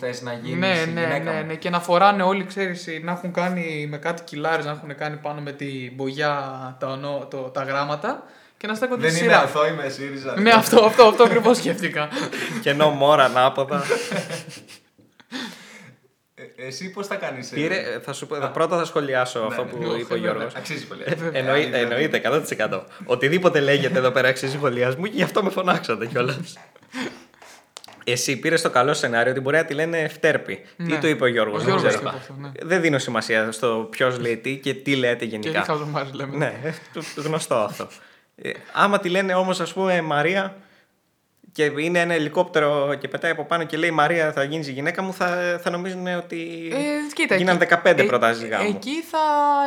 θες να γίνεις ναι, η ναι, γυναίκα ναι, ναι, και να φοράνε όλοι, ξέρεις, να έχουν κάνει με κάτι κιλάρες, να έχουν κάνει πάνω με την μπογιά τα, ονό, το, τα γράμματα. Και να στέκονται στη σειρά. Δεν είμαι αυτό, είμαι ΣΥΡΙΖΑ. Ναι, αυτό, αυτό, αυτό ακριβώς σκέφτηκα. Και ενώ μόρα ανάποδα. Ε, εσύ πώς θα κάνεις? Πήρε, θα σου, α, πρώτα θα σχολιάσω ναι, αυτό ναι, που ναι, είπε ο Γιώργος. Αξίζει σχολιασμού. Εννοείται, εκατό τοις εκατό. Οτιδήποτε λέγεται εδώ πέρα αξίζει σχολιασμού και γι' αυτό με φωνάξατε κιόλας. Εσύ πήρες το καλό σενάριο ότι μπορεί να τη λένε ευτέρπη. Ναι. Τι του είπε ο Γιώργος, ο δεν Γιώργος ξέρω. Αυτό, ναι. Δεν δίνω σημασία στο ποιος λέει τι και τι λέτε γενικά. Και χαζομάρες λέμε. Ναι, γνωστό αυτό. Ε, άμα τη λένε όμως ας πούμε Μαρία και είναι ένα ελικόπτερο και πετάει από πάνω και λέει Μαρία θα γίνεις η γυναίκα μου, θα, θα νομίζουν ότι ε, κοίτα, γίναν εκεί, δεκαπέντε ε, προτάσεις γάμου. Εκεί θα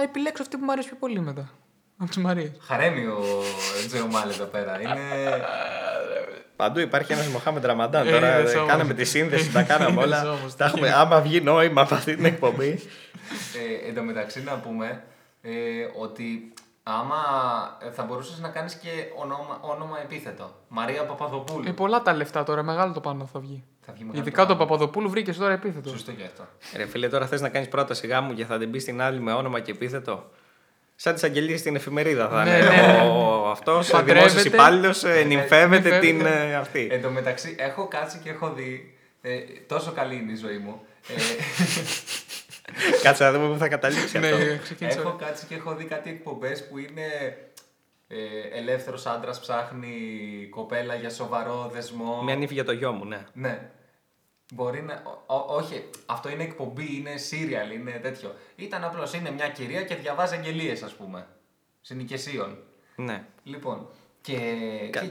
επιλέξω αυτή που μου αρέσει πιο πολύ μετά από τις Μαρίες. Χαρέμει ο Τζεωμάλ εδώ πέρα. Είναι... Παντού υπάρχει ένας Μοχάμεντ Ραμαντάν. Τώρα ε, κάναμε τη σύνδεση, τα κάναμε όλα όμως, τα έχουμε, άμα βγει νόημα από αυτή την εκπομπή. ε, Εν τω μεταξύ να πούμε ε, ότι άμα θα μπορούσες να κάνεις και όνομα, όνομα επίθετο. Μαρία Παπαδοπούλου. Ε, πολλά τα λεφτά τώρα, μεγάλο το πάνω θα βγει. Θα βγει ειδικά το, το Παπαδοπούλου βρήκες τώρα επίθετο. Σωστό και αυτό. Ρε φίλε, τώρα θες να κάνεις πρόταση γάμου και θα την πεις την άλλη με όνομα και επίθετο. Σαν τις αγγελίες στην εφημερίδα θα είναι. Ναι. Ο αυτός, ο δημόσιος υπάλληλος, νυμφεύεται την αυτή. Εν τω μεταξύ, έχω κάτσει και έχω δει. Ε, τόσο καλή είναι η ζωή μου. Ε, Κάτσε να δούμε πού θα καταλήξει αυτό. Έχω κάτσει και έχω δει κάτι εκπομπές που είναι ε, ελεύθερος άντρας ψάχνει κοπέλα για σοβαρό δεσμό. Μια νύφη για το γιο μου, ναι. Ναι. Μπορεί να... Ό, ό, όχι, αυτό είναι εκπομπή, είναι serial, είναι τέτοιο. Ήταν απλώς, είναι μια κυρία και διαβάζει αγγελίες, ας πούμε. Συνοικεσίων. Ναι. Λοιπόν... Και... Κα...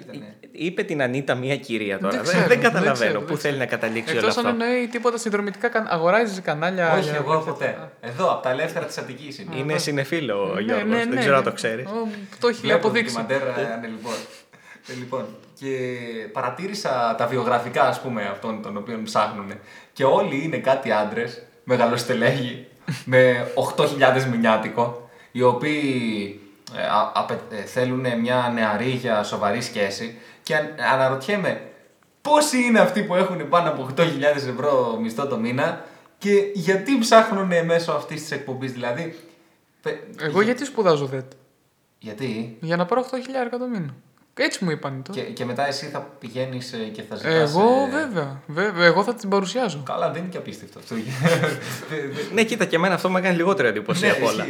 Είπε την Ανίτα μία κυρία τώρα. Δεν, ξέρω, δεν καταλαβαίνω δεν ξέρω, πού δεν θέλει να καταλήξει όλο αυτό. Εκτός αν εννοεί τίποτα συνδρομητικά, αγοράζει κανάλια. Όχι, για... εγώ ποτέ. Εδώ, από τα ελεύθερα της Αττικής είναι. Είναι συνεφίλο ο Γιώργος, ναι, ναι, ναι. Δεν ξέρω αν το ξέρει. Το έχει αποδείξει. Λοιπόν, και παρατήρησα τα βιογραφικά, ας πούμε, αυτών των οποίων ψάχνουν. Και όλοι είναι κάτι άντρες, μεγαλοστελέχοι, με οκτώ χιλιάδες μηνιάτικο, οι οποίοι. Α, α, ε, θέλουν μια νεαρή για σοβαρή σχέση και αν, αναρωτιέμαι πόσοι είναι αυτοί που έχουν πάνω από οκτώ χιλιάδες ευρώ μισθό το μήνα και γιατί ψάχνουν μέσω αυτής της εκπομπής δηλαδή. Εγώ για... γιατί σπουδάζω ΔΕΤ. Γιατί? Για να πάρω οκτώ χιλιάδες το μήνα. Έτσι μου είπαν το. Και, και μετά εσύ θα πηγαίνεις και θα ζητάς... Εγώ βέβαια. βέβαια. Εγώ θα την παρουσιάζω. Καλά, δεν είναι και απίστευτο αυτό. Ναι, κοίτα, και εμένα αυτό μου έκανε λιγότερη εντύπωση από όλα.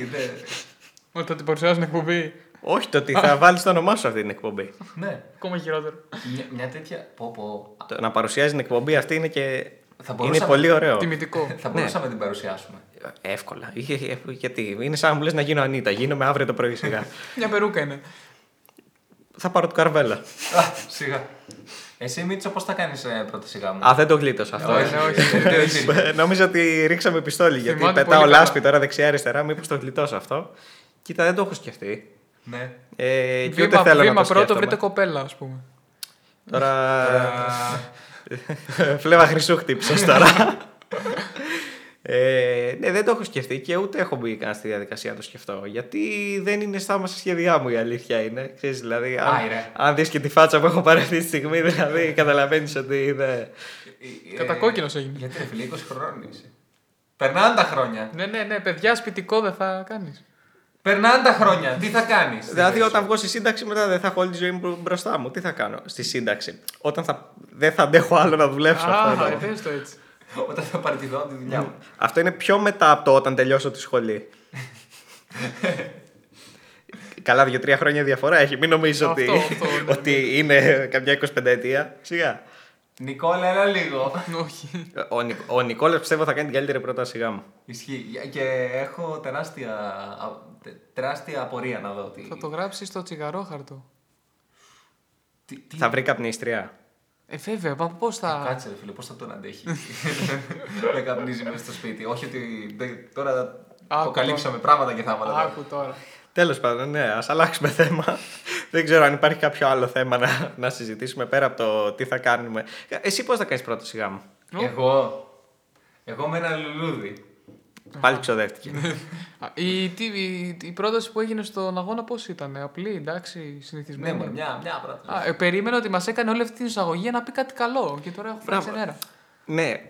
Ότι θα την παρουσιάζουν εκπομπή. Όχι, το ότι θα βάλεις το όνομά σου αυτή την εκπομπή. Ναι. Ακόμα χειρότερο. Μια, μια τέτοια. Πω, πω. Το, να παρουσιάζει την εκπομπή αυτή είναι και. Θα είναι πολύ ωραίο. Τιμητικό. Θα μπορούσαμε να την παρουσιάσουμε. Εύκολα. Γιατί είναι σαν να μου λες να γίνω Ανίτα. Γίνομαι αύριο το πρωί σιγά. Μια περούκα είναι. Θα πάρω του Καρβέλα. Σιγά. Εσύ, Μίτσο, πώς θα κάνεις πρώτα σιγά μου. Α, δεν το γλίτωσα αυτό. Νόμιζα ότι ρίξαμε πιστόλι. Γιατί πετάω λάσπη τώρα δεξιά-αριστερά. Μήπως το γλιτώσω αυτό. Κοίτα, δεν το έχω σκεφτεί. Ναι. Ε, και βήμα ούτε βήμα πρώτο βρείτε κοπέλα, ας πούμε. Τώρα. Φλέβα χρυσού χτύπησες τώρα. ε, ναι, δεν το έχω σκεφτεί και ούτε έχω μπει καν στη διαδικασία να το σχεφτώ. Γιατί δεν είναι στα μας σχέδιά μου, η αλήθεια είναι. Ξέρεις, δηλαδή, αν, αν δεις και τη φάτσα που έχω πάρει αυτή τη στιγμή, δηλαδή καταλαβαίνεις ότι είναι. Κατακόκκινος έγινε. Γιατί ρε φίλε, είκοσι χρόνων είσαι. Περνάνε τα χρόνια. Ναι, ναι, ναι, παιδιά, σπιτικό δεν θα κάνεις. Περνάνε τα χρόνια, τι θα κάνεις. Δηλαδή, όταν βγω στη σύνταξη, μετά δεν θα έχω όλη τη ζωή μου μπροστά μου. Τι θα κάνω στη σύνταξη. Όταν θα... δεν θα αντέχω άλλο να δουλέψω. Α, αυτό. Πες το έτσι. Όταν θα παρτιδώ τη δουλειά μου. Αυτό είναι πιο μετά από το όταν τελειώσω τη σχολή. Καλά, δύο-τρία χρόνια διαφορά έχει. Μην νομίζεις ότι, αυτό, ότι είναι καμιά εικοσιπενταετία. Σιγά. Νικόλα, έλα λίγο. Όχι. Ο, Νικ, ο Νικόλας πιστεύω θα κάνει την καλύτερη πρόταση γάμου. Ισχύει. Και έχω τεράστια, τεράστια απορία να δω. Τι... Θα το γράψει στο τσιγαρόχαρτο. Τι, τι... Θα βρει καπνίστρια. Ε, βέβαια, πώς θα. Κάτσε, ρε φίλε, πώς θα τον αντέχει. Δεν καπνίζει μέσα στο σπίτι. Όχι ότι τώρα το καλύψαμε πράγματα και θαύματα. Άκου τώρα. Τέλος πάντων, ναι, ας αλλάξουμε θέμα. Δεν ξέρω αν υπάρχει κάποιο άλλο θέμα να, να συζητήσουμε πέρα από το τι θα κάνουμε. Εσύ πώς θα κάνεις πρώτα σιγά μου. Εγώ. Εγώ με ένα λουλούδι. Πάλι ξοδεύτηκε. η, τι, η, η πρόταση που έγινε στον αγώνα πώς ήταν, απλή, εντάξει, συνηθισμένη. Ναι, μια, μια πρόταση. Ε, περίμενα ότι μας έκανε όλη αυτή την εισαγωγή να πει κάτι καλό και τώρα έχω φτιάξει νέρα. Ναι.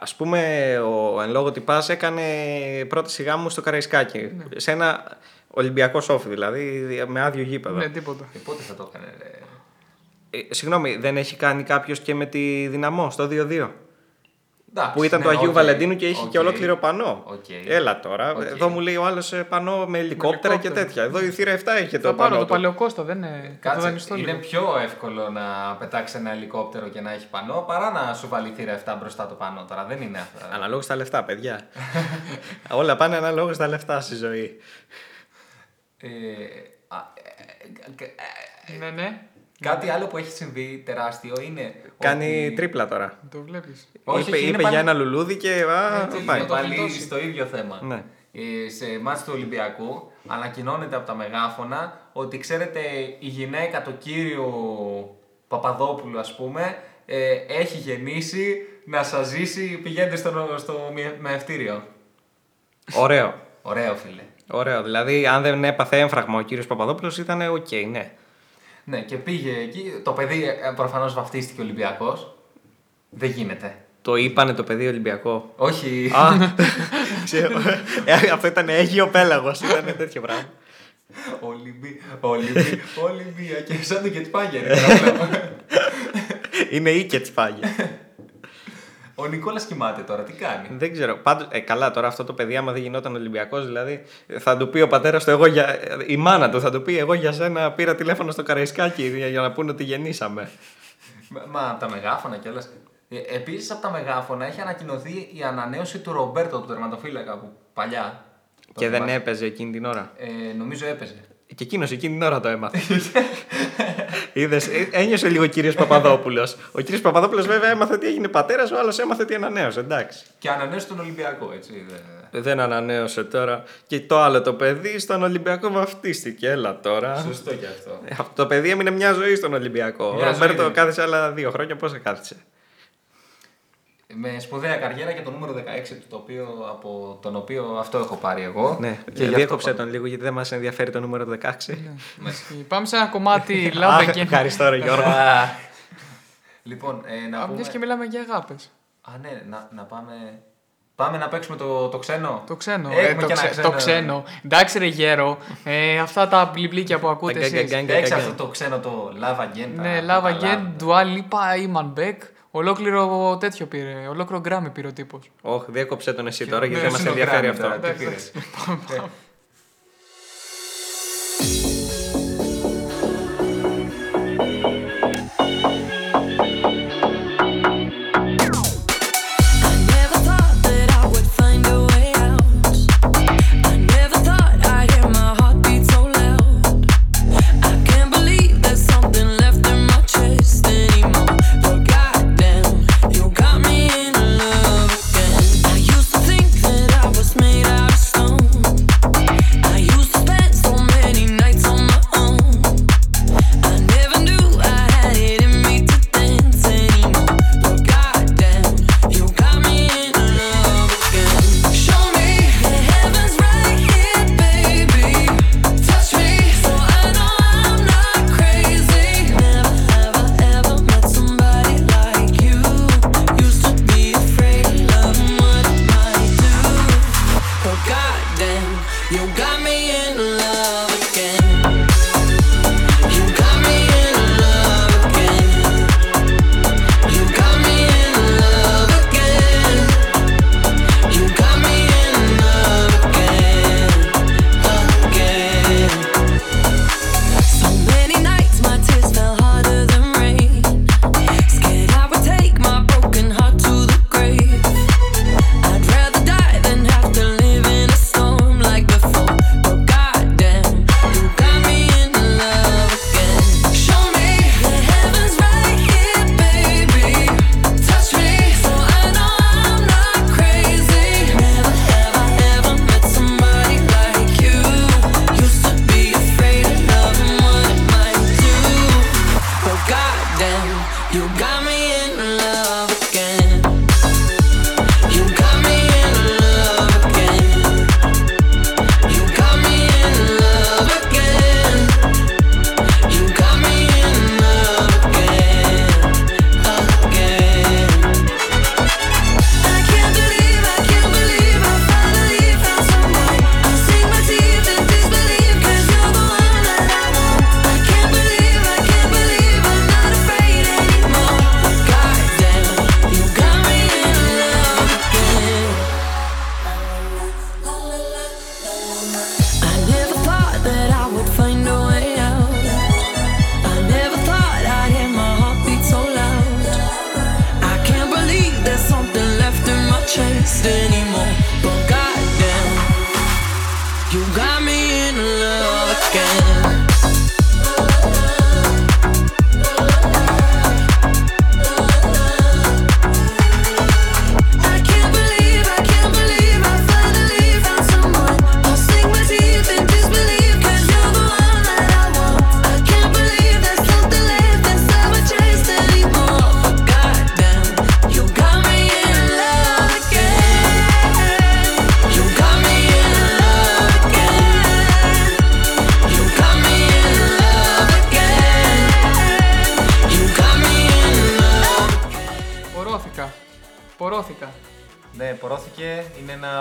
Ας πούμε, ο εν λόγω τυπάς έκανε πρόταση γάμου στο Καραϊσκάκι. Ναι. Σε ένα Ολυμπιακό σόφι, δηλαδή, με άδειο γήπεδο. Ναι, τίποτα. Και πότε θα το έκανε, ρε. Ε, συγγνώμη, δεν έχει κάνει κάποιος και με τη Δυναμό στο δύο δύο. Εντάξει, που ήταν ναι, του Αγίου okay, Βαλεντίνου και είχε okay, και ολόκληρο πανό. Okay. Έλα τώρα. Okay. Εδώ μου λέει ο άλλος πανό με ελικόπτερα με και τέτοια. Εδώ η θύρα επτά είχε το, το πανό. Το, το Παλαιοκόστα δεν είναι. Κάτσε, είναι λίγο πιο εύκολο να πετάξει ένα ελικόπτερο και να έχει πανό παρά να σου βάλει θύρα επτά μπροστά το πανό. Τώρα δεν είναι αυτό. Αναλόγως τα λεφτά, παιδιά. Όλα πάνε αναλόγως τα λεφτά στη ζωή. Ε, α, ε, ε, ναι, ναι. Κάτι άλλο που έχει συμβεί τεράστιο είναι. Κάνει ότι... τρίπλα τώρα. Το βλέπεις. Όχι, είπε είπε πάλι... για ένα λουλούδι και. Α, ε, το πάει. Είναι πάλι στο ίδιο θέμα. Ναι. Ε, σε μάτς του Ολυμπιακού ανακοινώνεται από τα μεγάφωνα ότι ξέρετε η γυναίκα του κύριου Παπαδόπουλου, ας πούμε, ε, έχει γεννήσει να σας ζήσει. Πηγαίνετε στο, στο μεευτήριο. Ωραίο. Ωραίο, φίλε. Ωραίο. Δηλαδή, αν δεν έπαθε έμφραγμα ο κύριος Παπαδόπουλος, ήταν οκ, okay, ναι. Ναι, και πήγε εκεί. Το παιδί προφανώς βαφτίστηκε Ολυμπιακός. Δεν γίνεται. Το είπανε το παιδί Ολυμπιακό. Όχι. Α, ξέρω. Ε, αυτό ήταν Αίγιο Πέλαγος. Ήταν τέτοιο πράγμα. Ολυμπι, Ολυμπι, Ολυμπία. Και σαν το Κετσπάγια. Είναι η Κετσπάγια. Ο Νικόλας κοιμάται τώρα, τι κάνει. Δεν ξέρω. Πάντως, ε, καλά, τώρα αυτό το παιδί, άμα δεν γινόταν Ολυμπιακός, δηλαδή θα του πει ο πατέρας του, εγώ για... η μάνα του θα του πει: εγώ για σένα πήρα τηλέφωνο στο Καραϊσκάκι για, για να πούνε ότι γεννήσαμε. Μα από τα μεγάφωνα κιόλας. Ε, επίσης, από τα μεγάφωνα έχει ανακοινωθεί η ανανέωση του Ρομπέρτο, του τερματοφύλακα που παλιά. Και δεν μάθε. Έπαιζε εκείνη την ώρα. Ε, νομίζω έπαιζε. Και εκείνος εκείνη την ώρα το έμαθε. Είδες, ένιωσε λίγο ο κύριος Παπαδόπουλος. Ο κύριος Παπαδόπουλος βέβαια έμαθε ότι έγινε πατέρας, ο άλλος έμαθε ότι ανανέωσε, εντάξει. Και ανανέωσε τον Ολυμπιακό, έτσι. Δε... Δεν ανανέωσε τώρα. Και το άλλο το παιδί στον Ολυμπιακό βαφτίστηκε, έλα τώρα. Σωστό και αυτό. Αυτό το παιδί έμεινε μια ζωή στον Ολυμπιακό. Μια ο Ρομπέρτο κάθεσε άλλα δύο χρόνια, πόσα κάθεσε. Με σπουδαία καριέρα και το νούμερο δεκαέξι του το οποίο, από τον οποίο αυτό έχω πάρει εγώ. Ναι, και διέκοψε τον λίγο γιατί δεν μας ενδιαφέρει το νούμερο δεκαέξι. Ναι. Πάμε σε ένα κομμάτι λάμπε και... Ευχαριστώ ρε Γιώργο. Λοιπόν, ε, να πούμε... Μιας και μιλάμε για αγάπες. Α, ναι, να, να πάμε... Πάμε να παίξουμε το, το ξένο. Το ξένο. Ε, το, ξε, ξένο. το ξένο. Εντάξει, ρε γέρο. Ε, αυτά τα μπλιμπλίκια που ακούτε εσείς. Παίξε αυτό το ξένο, το Love Again. Ναι, Love Again, Dua Lipa, Iman Beck. Ολόκληρο τέτοιο πήρε. Ολόκληρο γκράμμι πήρε ο τύπος. Όχι, διέκοψε τον εσύ τώρα γιατί δεν μας ενδιαφέρει αυτό.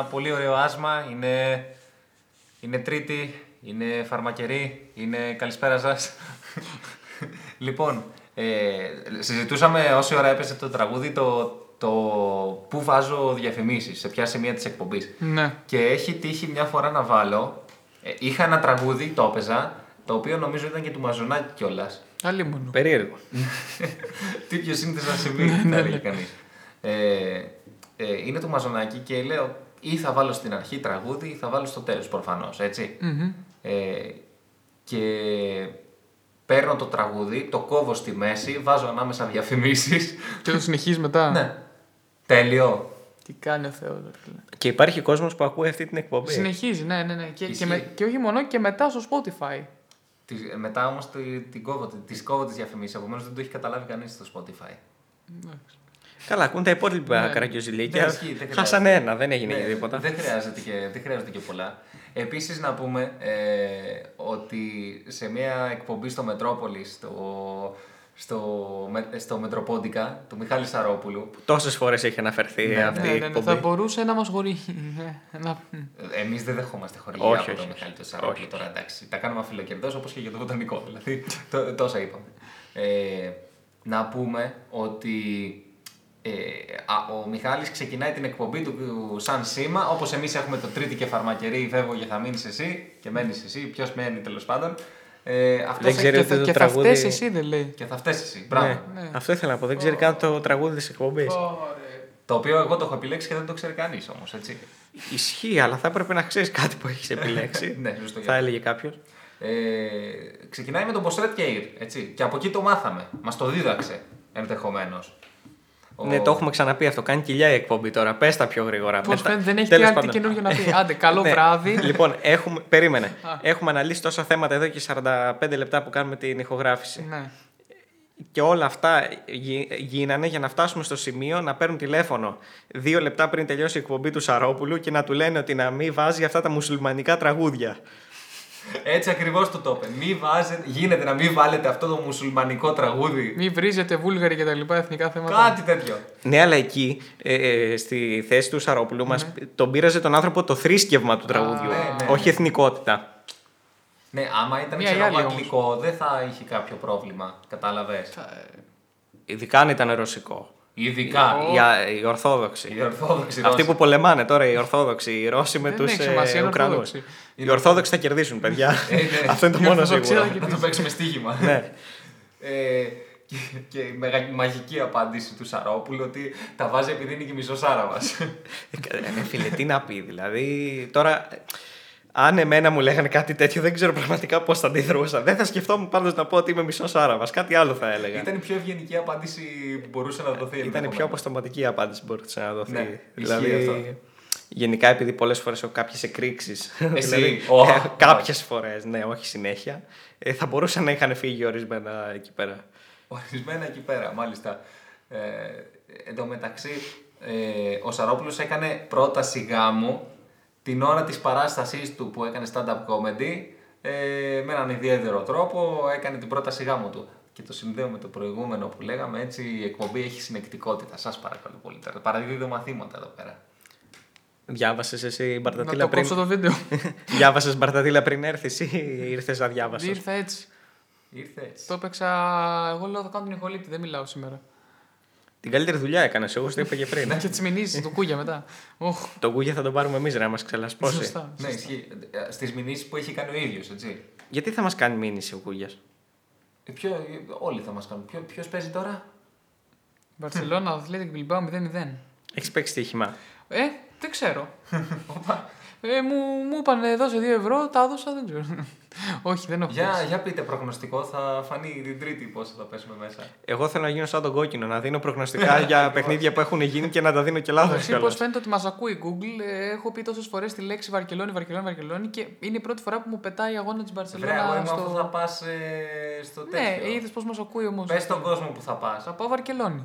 Πολύ ωραίο άσμα, είναι, είναι Τρίτη, είναι φαρμακερή, είναι καλησπέρα σας. Λοιπόν, ε, συζητούσαμε όση ώρα έπεσε το τραγούδι το, το πού βάζω διαφημίσεις, σε ποια σημεία της εκπομπής. Ναι. Και έχει τύχει μια φορά να βάλω, ε, είχα ένα τραγούδι, το έπαιζα, το οποίο νομίζω ήταν και του Μαζονάκη κιόλας. Αλίμονο. Περίεργο. Τι πιο σύνθεση να συμβεί, δεν έλεγε κανείς. Ε, ε, είναι του Μαζονάκη και λέω, ή θα βάλω στην αρχή τραγούδι ή θα βάλω στο τέλος προφανώς, έτσι. Mm-hmm. Ε, και παίρνω το τραγούδι, το κόβω στη μέση, βάζω ανάμεσα διαφημίσεις. Και το συνεχίζεις μετά. Ναι. Τέλειο. Τι κάνει ο Θεόδωρος. Και υπάρχει κόσμος που ακούει αυτή την εκπομπή. Συνεχίζει, ναι, ναι, ναι. Και, και, με, και όχι μόνο, και μετά στο Spotify. Τις, μετά όμως την κόβω, τις κόβω τις διαφημίσεις, επομένως δεν το έχει καταλάβει κανείς στο Spotify. Ναι. Καλά, ακούν τα υπόλοιπα yeah. Καρακιοζηλίκια. Χάσανε ένα, δεν έγινε yeah. τίποτα. Δεν χρειάζεται, και, δεν χρειάζεται και πολλά. Επίσης, να πούμε ε, ότι σε μια εκπομπή στο Μετρόπολης το, στο, στο Μετροπόντικα του Μιχάλη Σαρόπουλου. Τόσες φορές έχει αναφερθεί ναι, αυτή ναι, ναι, η εκπομπή. Θα μπορούσε να μας χορηγεί. Εμείς δεν δεχόμαστε χορηγία από τον Μιχάλη τον Σαρόπουλο. Όχι. Τώρα εντάξει, τα κάνουμε αφιλοκερδός όπως και για το βοτανικό. Δηλαδή, τόσα είπαμε. Ε, να πούμε ότι ε, ο Μιχάλης ξεκινάει την εκπομπή του σαν σήμα, όπως εμείς έχουμε το τρίτη και φαρμακερή, φεύγω και θα μείνεις εσύ και μένεις εσύ, ποιος μένει τέλος πάντων. Ε, αυτό και, και, το και τραγούδι... θα φταίσεις εσύ, δεν λέει. Και θα φταίσεις εσύ. Μπράβο. Ναι. Ναι. Αυτό ήθελα να πω. Δεν ξέρει oh. καν το τραγούδι της εκπομπής. Oh, το οποίο εγώ το έχω επιλέξει και δεν το ξέρει κανείς όμως, έτσι. Ισχύει, αλλά θα έπρεπε να ξέρεις κάτι που έχεις επιλέξει. Ναι, θα γιατί. Έλεγε κάποιος. Ε, ξεκινάει με τον Ποσρέτ Κέιρ. Και από εκεί το μάθαμε. Μας το δίδαξε ενδεχομένως. Ο... Ναι, το έχουμε ξαναπεί αυτό. Κάνει κοιλιά η εκπομπή τώρα. Πες τα πιο γρήγορα. Πώς πέντε, δεν έχει τέλος και κάτι καινούργιο να πει. Άντε, καλό βράδυ. Λοιπόν, έχουμε... περίμενε. Έχουμε αναλύσει τόσα θέματα εδώ και σαράντα πέντε λεπτά που κάνουμε την ηχογράφηση. Ναι. Και όλα αυτά γι... γίνανε για να φτάσουμε στο σημείο να παίρνουν τηλέφωνο δύο λεπτά πριν τελειώσει η εκπομπή του Σαρόπουλου και να του λένε ότι να μην βάζει αυτά τα μουσουλμανικά τραγούδια. Έτσι ακριβώς το τόπε. Μη βάζετε, γίνεται να μην βάλετε αυτό το μουσουλμανικό τραγούδι. Μη βρίζετε Βούλγαροι και τα λοιπά εθνικά θέματα. Κάτι τέτοιο. Ναι, αλλά εκεί ε, ε, στη θέση του Σαρόπουλου ναι. μας τον πήραζε τον άνθρωπο το θρήσκευμα του τραγουδιού. Ναι, ναι. Όχι εθνικότητα. Ναι, άμα ήταν ξέρω, αγγλικό δεν θα είχε κάποιο πρόβλημα. Κατάλαβες. Ειδικά αν ήταν ρωσικό. Ειδικά οι Ορθόδοξοι. Οι Ορθόδοξοι αυτοί Ρώσοι. Που πολεμάνε τώρα, οι Ορθόδοξοι, οι Ρώσοι με τους ε, Ουκρανούς. Οι, οι Ορθόδοξοι θα κερδίσουν, παιδιά. ε, ναι. Αυτό είναι το μόνο σίγουρο. Θα το παίξουμε στοίχημα. Ναι. ε, και, και η μαγική απάντηση του Σαρόπουλου ότι τα βάζει επειδή είναι και μισό Σάραβας. ε, φίλε, τι να πει, δηλαδή. Τώρα, αν εμένα μου λέγανε κάτι τέτοιο, δεν ξέρω πραγματικά πώς θα αντιδρούσα. Δεν θα σκεφτόμουν πάντως να πω ότι είμαι μισός Άραβας. Κάτι άλλο θα έλεγα. Ήταν η πιο ευγενική απάντηση που μπορούσε να δοθεί. Ήταν η πιο αποστοματική απάντηση που μπορούσε να δοθεί. Ναι, δηλαδή, αυτό. Γενικά, επειδή πολλές φορές έχω κάποιες εκρήξεις. Δηλαδή, oh. κάποιες φορές, ναι, όχι συνέχεια, θα μπορούσαν να είχαν φύγει ορισμένα εκεί πέρα. Ορισμένα εκεί πέρα, μάλιστα. Ε, εν τω μεταξύ, ε, ο Σαρόπουλος έκανε πρόταση γάμου. Την ώρα της παράστασής του που έκανε stand-up comedy, ε, με έναν ιδιαίτερο τρόπο έκανε την πρόταση γάμου του. Και το συνδέω με το προηγούμενο που λέγαμε, έτσι η εκπομπή έχει συνεκτικότητα. Σας παρακαλώ πολύ. Παραδίδω μαθήματα εδώ πέρα. Διάβασες εσύ Μπαρτατήλα να το πριν. Να το βίντεο. Διάβασες Μπαρτατήλα πριν έρθεις ή ήρθες να διάβασες? Ήρθα έτσι. Ήρθε έτσι. Το έπαιξα. Εγώ λέω θα κάνω την ηχολήπτη, δεν μιλάω σήμερα. Την καλύτερη δουλειά έκανε, εγώ σου το είπα και πριν. Να και τι μηνύσει, το κούγια μετά. Το κούγια θα το πάρουμε εμεί να μα ξελασπώσει. Σωστά. Ναι, ισχύει. Στι μηνύσει που έχει κάνει ο ίδιο, έτσι. Γιατί θα μα κάνει μήνυση ο κούγια? Όλοι θα μα κάνουν. Ποιο παίζει τώρα? Βαρσελόνα, Αθλέτικ Μπιλμπάου μηδέν μηδέν. Έχει παίξει τύχημα? Ε, δεν ξέρω. Μου είπαν δώσε δύο ευρώ, τα έδωσα, δεν ξέρω. Όχι, δεν έχω. Για, για πείτε προγνωστικό, θα φανεί την Τρίτη πόσο θα πέσουμε μέσα. Εγώ θέλω να γίνω σαν τον κόκκινο, να δίνω προγνωστικά για παιχνίδια που έχουν γίνει και να τα δίνω και λάθος. Όπως φαίνεται ότι μας ακούει η Google, έχω πει τόσες φορές τη λέξη Βαρκελόνη, Βαρκελόνη, Βαρκελόνη και είναι η πρώτη φορά που μου πετάει η αγώνα της Μπαρσελόνα. Ωραία, στο... θα πας ε, στο τέτοιο. Ναι, είδες πώς μας ακούει όμως. Πες στον κόσμο που θα πας. Θα πάω Βαρκελόνη.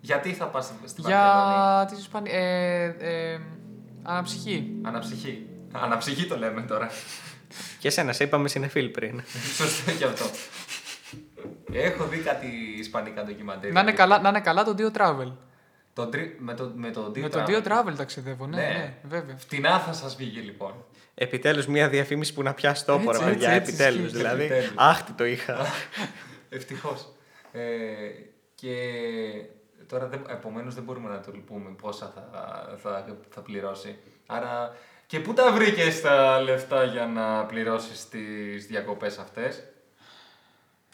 Γιατί θα πας στην Βαρκελόνη? Για ε, ε, αναψυχή. Αναψυχή. Αναψυχή το λέμε τώρα. Και εσένα, σε είπαμε συνεφίλ πριν. Σωστό και αυτό. Έχω δει κάτι ισπανικά ντοκιμαντέρ. Να είναι καλά, να είναι καλά το Dio Travel. Το τρι... Με το, με το Dio Travel. Travel ταξιδεύω, ναι, ναι. ναι, βέβαια. Φτηνά θα σας βγει λοιπόν. Επιτέλους μια διαφήμιση που να πιάσει τόπο, ρε παιδιά. Επιτέλους δηλαδή. Άχτι το είχα. Ευτυχώς. Ε, και τώρα επομένως δεν μπορούμε να το λυπούμε πόσα θα, θα, θα πληρώσει. Άρα. Και πού τα βρήκες τα λεφτά για να πληρώσεις τις διακοπές αυτές?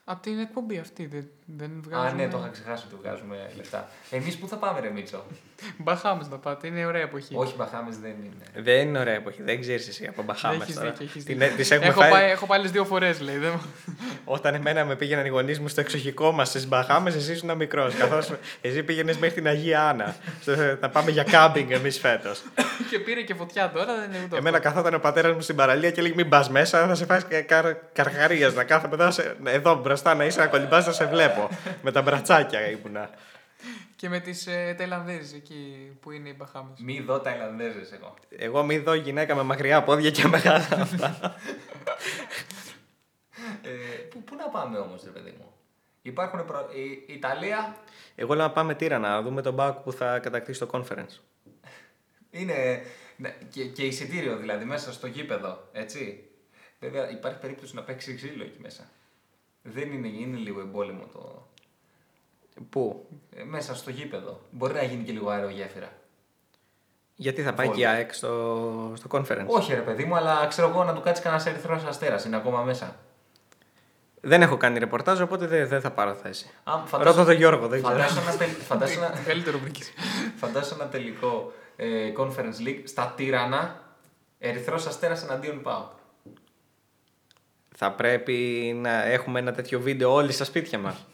Απ' την εκπομπή αυτή, δεν, δεν βγάζουμε... Α, ναι, το είχα ξεχάσει ότι βγάζουμε λεφτά. Εμείς πού θα πάμε, ρε Μίτσο? Μπαχάμες να πάτε, είναι ωραία εποχή. Όχι, Μπαχάμες δεν είναι. Δεν είναι ωραία εποχή, δεν ξέρεις εσύ από Μπαχάμες τώρα. Έχεις δίκιο, έχεις δίκιο. Τις έχω φάει... πάει, έχω πάλι δύο φορές, λέει. Δεν... Όταν εμένα με πήγαιναν οι γονείς μου στο εξοχικό μας στις Μπαχάμες, εσύ ήσουν μικρός. Καθώς εσύ πήγαινες μέχρι την Αγία Άννα. Να πάμε για κάμπινγκ εμείς φέτος. Και πήρε και φωτιά τώρα, δεν είναι ούτε. Εμένα καθόταν ο πατέρας μου στην παραλία και λέει: μην πας μέσα, θα σε φας καρχαρίας. Να κάθομαι εδώ, εδώ μπροστά να είσαι να κολυμπάς, να σε βλέπω. Με τα μπρατσάκια ήμουνα. Και με τις ε, Ταϊλανδέζες εκεί που είναι οι Μπαχάμες. Μη δω Ταϊλανδέζες εγώ. Εγώ μη δω γυναίκα με μακριά πόδια και μεγάλα αυτά. ε, πού, πού να πάμε όμως, ρε παιδί μου? Υπάρχουν προ... η Ιταλία. Εγώ λέω να πάμε Τύρανα, να δούμε τον Μπάουκ που θα κατακτήσει το conference. Είναι και, και εισιτήριο δηλαδή μέσα στο γήπεδο, έτσι. Βέβαια υπάρχει περίπτωση να παίξει ξύλο εκεί μέσα. Δεν είναι, είναι λίγο εμπόλεμο το... Πού? Ε, μέσα στο γήπεδο. Μπορεί να γίνει και λίγο αερογέφυρα. Γιατί θα πάει Βόλιο. Και η ΑΕΚ στο, στο conference. Όχι ρε παιδί μου, αλλά ξέρω εγώ να του κάτσει κανένας Ερυθρός Αστέρας, είναι ακόμα μέσα. Δεν έχω κάνει ρεπορτάζ, οπότε δεν δε θα πάρω θέση. Φαντάσου... Ρώτα τον Γιώργο, δεν ξέρω. Φαντάσου ένα τελικό ε, Conference League στα Τύρανα, Ερυθρός Αστέρας εναντίον ΠΑΟΚ. Θα πρέπει να έχουμε ένα τέτοιο βίντεο όλοι στα σπίτια μας.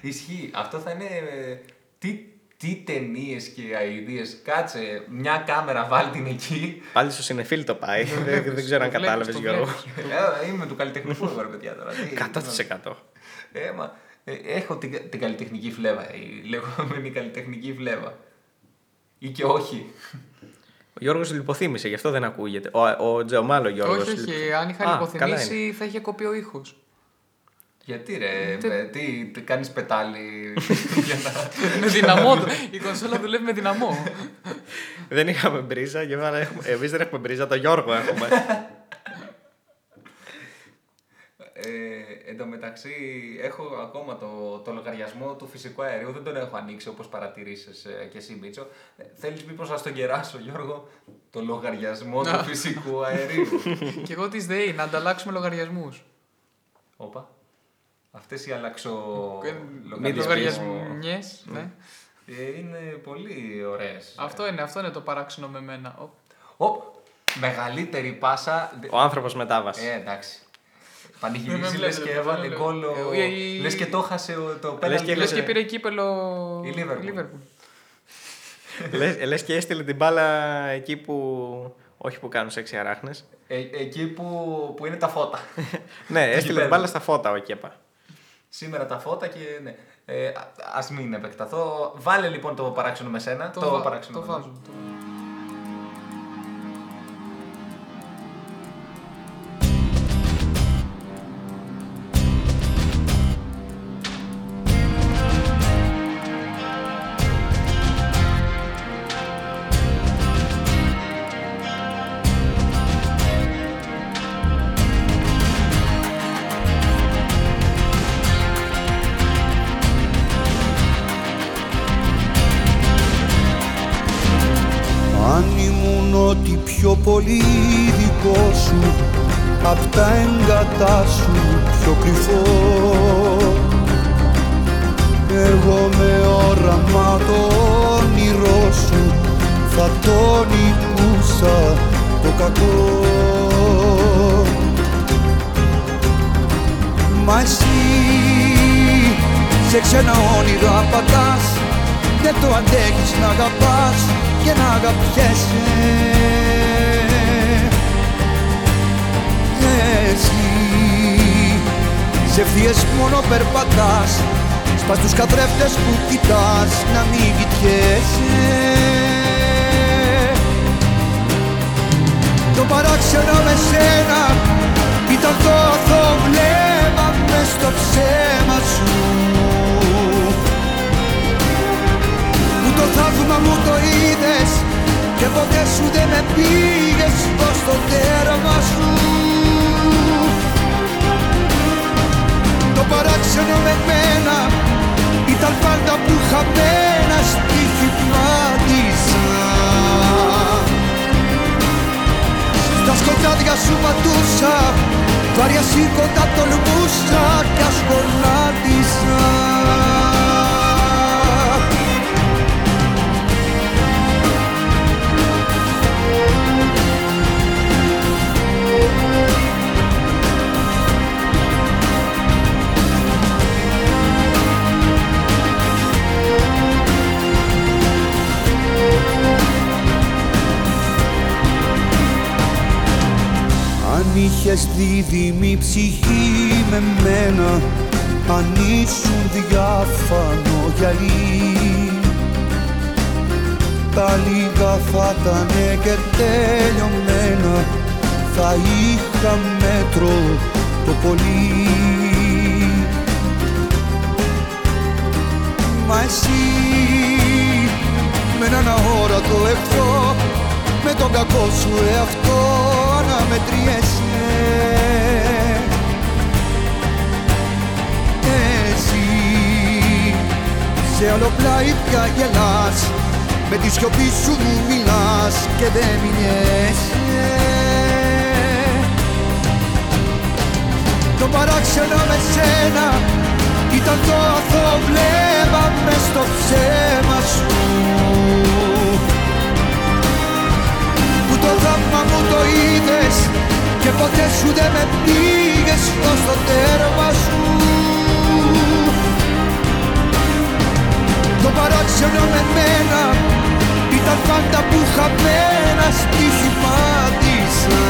Ισχύει. Αυτό θα είναι... Ε, τι, τι ταινίες και αηδίες. Κάτσε, μια κάμερα βάλει την εκεί. Πάλι στο Συνεφίλ το πάει. δεν, δεν ξέρω αν κατάλαβες Γιώργο. Είμαι του καλλιτεχνικού εγώ ρε παιδιά τώρα. εκατό τοις εκατό. Ε, μα, ε, έχω την, την καλλιτεχνική φλέβα. Η λεγόμενη καλλιτεχνική φλέβα. Ή και όχι. Ο Γιώργος λιποθύμησε, γι' αυτό δεν ακούγεται. Ο, ο Τζεωμάλο Γιώργος. Όχι, όχι. Αν είχα λιποθυμήσει θα είχε κοπεί ο ήχος. Γιατί ρε, Τε... με, τι, τι κάνεις πετάλι για να... με δυναμό, η κονσόλα δουλεύει με δυναμό. Δεν είχαμε μπρίζα, εμείς δεν έχουμε μπρίζα, το Γιώργο έχουμε. ε, εν τω μεταξύ έχω ακόμα το, το λογαριασμό του φυσικού αερίου, δεν τον έχω ανοίξει όπως παρατηρήσεις και εσύ Μίτσο. Θέλεις μήπως να στον κεράσω Γιώργο, το λογαριασμό του φυσικού αερίου. Και εγώ της ΔΕΗ, να ανταλλάξουμε λογαριασμούς. Όπα. Αυτές οι αλλαξολογαριασμιές ναι. ε, είναι πολύ ωραίες. Αυτό είναι, αυτό είναι το παράξενο με μένα. Οπ. Οπ. Μεγαλύτερη πάσα. Ο άνθρωπος μετάβαση. Ε, εντάξει. Πανηγυρίζει, λες και έβαλε γκολ. Λες και το χάσε το πέναλτι. Λες και πήρε κύπελο η Λίβερπουλ. Λες και έστειλε την μπάλα εκεί που... Όχι που κάνουν σεξι αράχνες. Ε, εκεί που, που είναι τα φώτα. Ναι, έστειλε την μπάλα στα φώτα ο Κέπα. Σήμερα τα φώτα και ναι. Ε, ας μην επεκταθώ. Βάλε λοιπόν το παράξενο με σένα. Το, το, βα... παράξενο το με βάζω. Το... Πολύ δικό σου, απ' τα έγκατά σου πιο κρυφό. Εγώ με όραμα το όνειρό σου θα το νικούσα το κακό. Μα εσύ σε ξένα όνειρο απατάς, δεν το αντέχεις να αγαπάς και να αγαπιέσαι. Εσύ, σε ευθείες μόνο περπατάς, σπάς τους καθρέφτες που κοιτάς να μην κοιτιέσαι. Το παράξενο με σένα ήταν το αθώο βλέμμα μες στο ψέμα σου, που το θαύμα μου το είδες και ποτέ σου δεν με πήγες ως το τέραμα σου. Το παράξενο με μένα ήταν πάντα που χαμένα στοιχημάτισα. Στα σκοτάδια σου πατούσα, βάρια σήκωτα τολμούσα κι ας γονάτισα. Αν είχες δίδυμη ψυχή με μένα, αν ήσουν διάφανο γυαλί, τα λίγα θα ήτανε και τελειωμένα, θα είχα μέτρο το πολύ. τον κακό σου εαυτό να μετριέσαι. Εσύ σε άλλο πλάι πια γελάς, με τη σιωπή σου μου μιλάς και δεν μοιέσαι. Το παράξενο με σένα ήταν το αθώο βλέμμα μες στο ψέμα σου, που το δράμα μου το είδες και ποτέ σου δεν με πήγες ως το τέρμα σου. Το παράξενο με μένα ήταν πάντα που χαμένα στη χυμάτισα.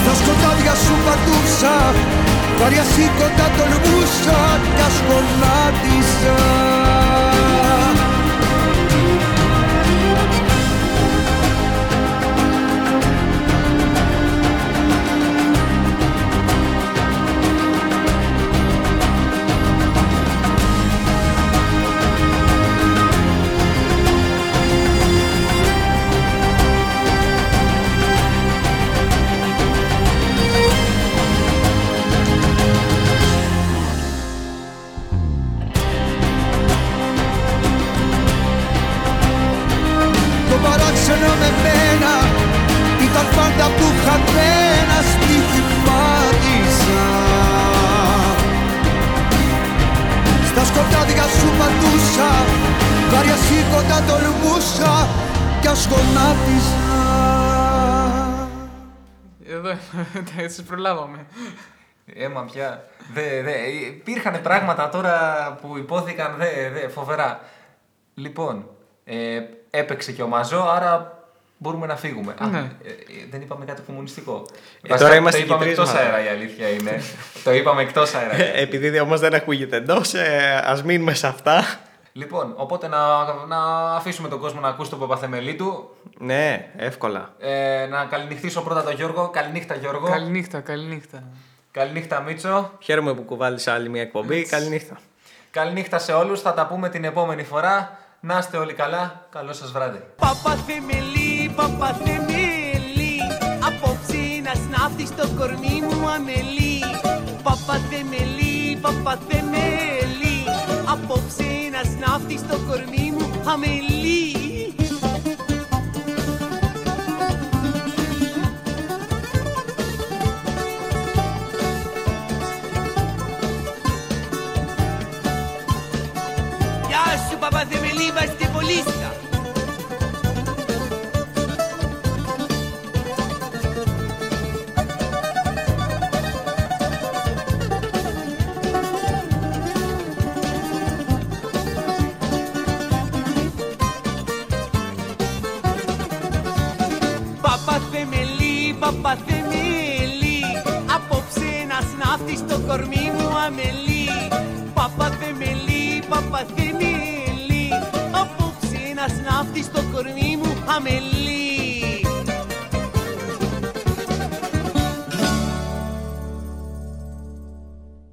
Στα σκοτάδια σου πατούσα, βαριά σήκωτα τολμούσα κι ας γονάτισα. Τις προλάβαμε. Έμα πια. Δε, δε. Υπήρχαν πράγματα τώρα που υπόθηκαν δε, δε, φοβερά. Λοιπόν, ε, έπαιξε και ο Μαζό, άρα μπορούμε να φύγουμε. Ναι. Α, ε, δεν είπαμε κάτι κομμουνιστικό. Ε, Βασικά, τώρα είμαστε το είπαμε εκτός αέρα, η αλήθεια είναι. Το είπαμε εκτός αέρα. Επειδή όμως δεν ακούγεται εντός, ε, ας μείνουμε σε αυτά. Λοιπόν, οπότε να, να αφήσουμε τον κόσμο να ακούσει τον παπαθεμελή του. Ναι, εύκολα. Ε, να καληνυχτήσω πρώτα τον Γιώργο. Καληνύχτα, Γιώργο. Καληνύχτα, καληνύχτα. Καληνύχτα, Μίτσο. Χαίρομαι που κουβάλεις άλλη μια εκπομπή. Έτσι. Καληνύχτα. Καληνύχτα σε όλους. Θα τα πούμε την επόμενη φορά. Να είστε όλοι καλά. Καλό σας βράδυ. Παπαθεμελή, παπαθεμελή. Απόψε να σνάφτεις το κορμί μου αμελή. Παπαθεμελή, παπαθεμελή. Απόψε να σνάφτεις το κορμί μου αμελή. Παπαθεμελή, είμαστε πολίστα. Παπαθεμελή, παπαθεμελή, απόψε να σνάφτεις το κορμί μου αμελή. Παπαθεμελή, παπαθεμελή, απόψε να σνάφτεις το κορμί μου αμελή.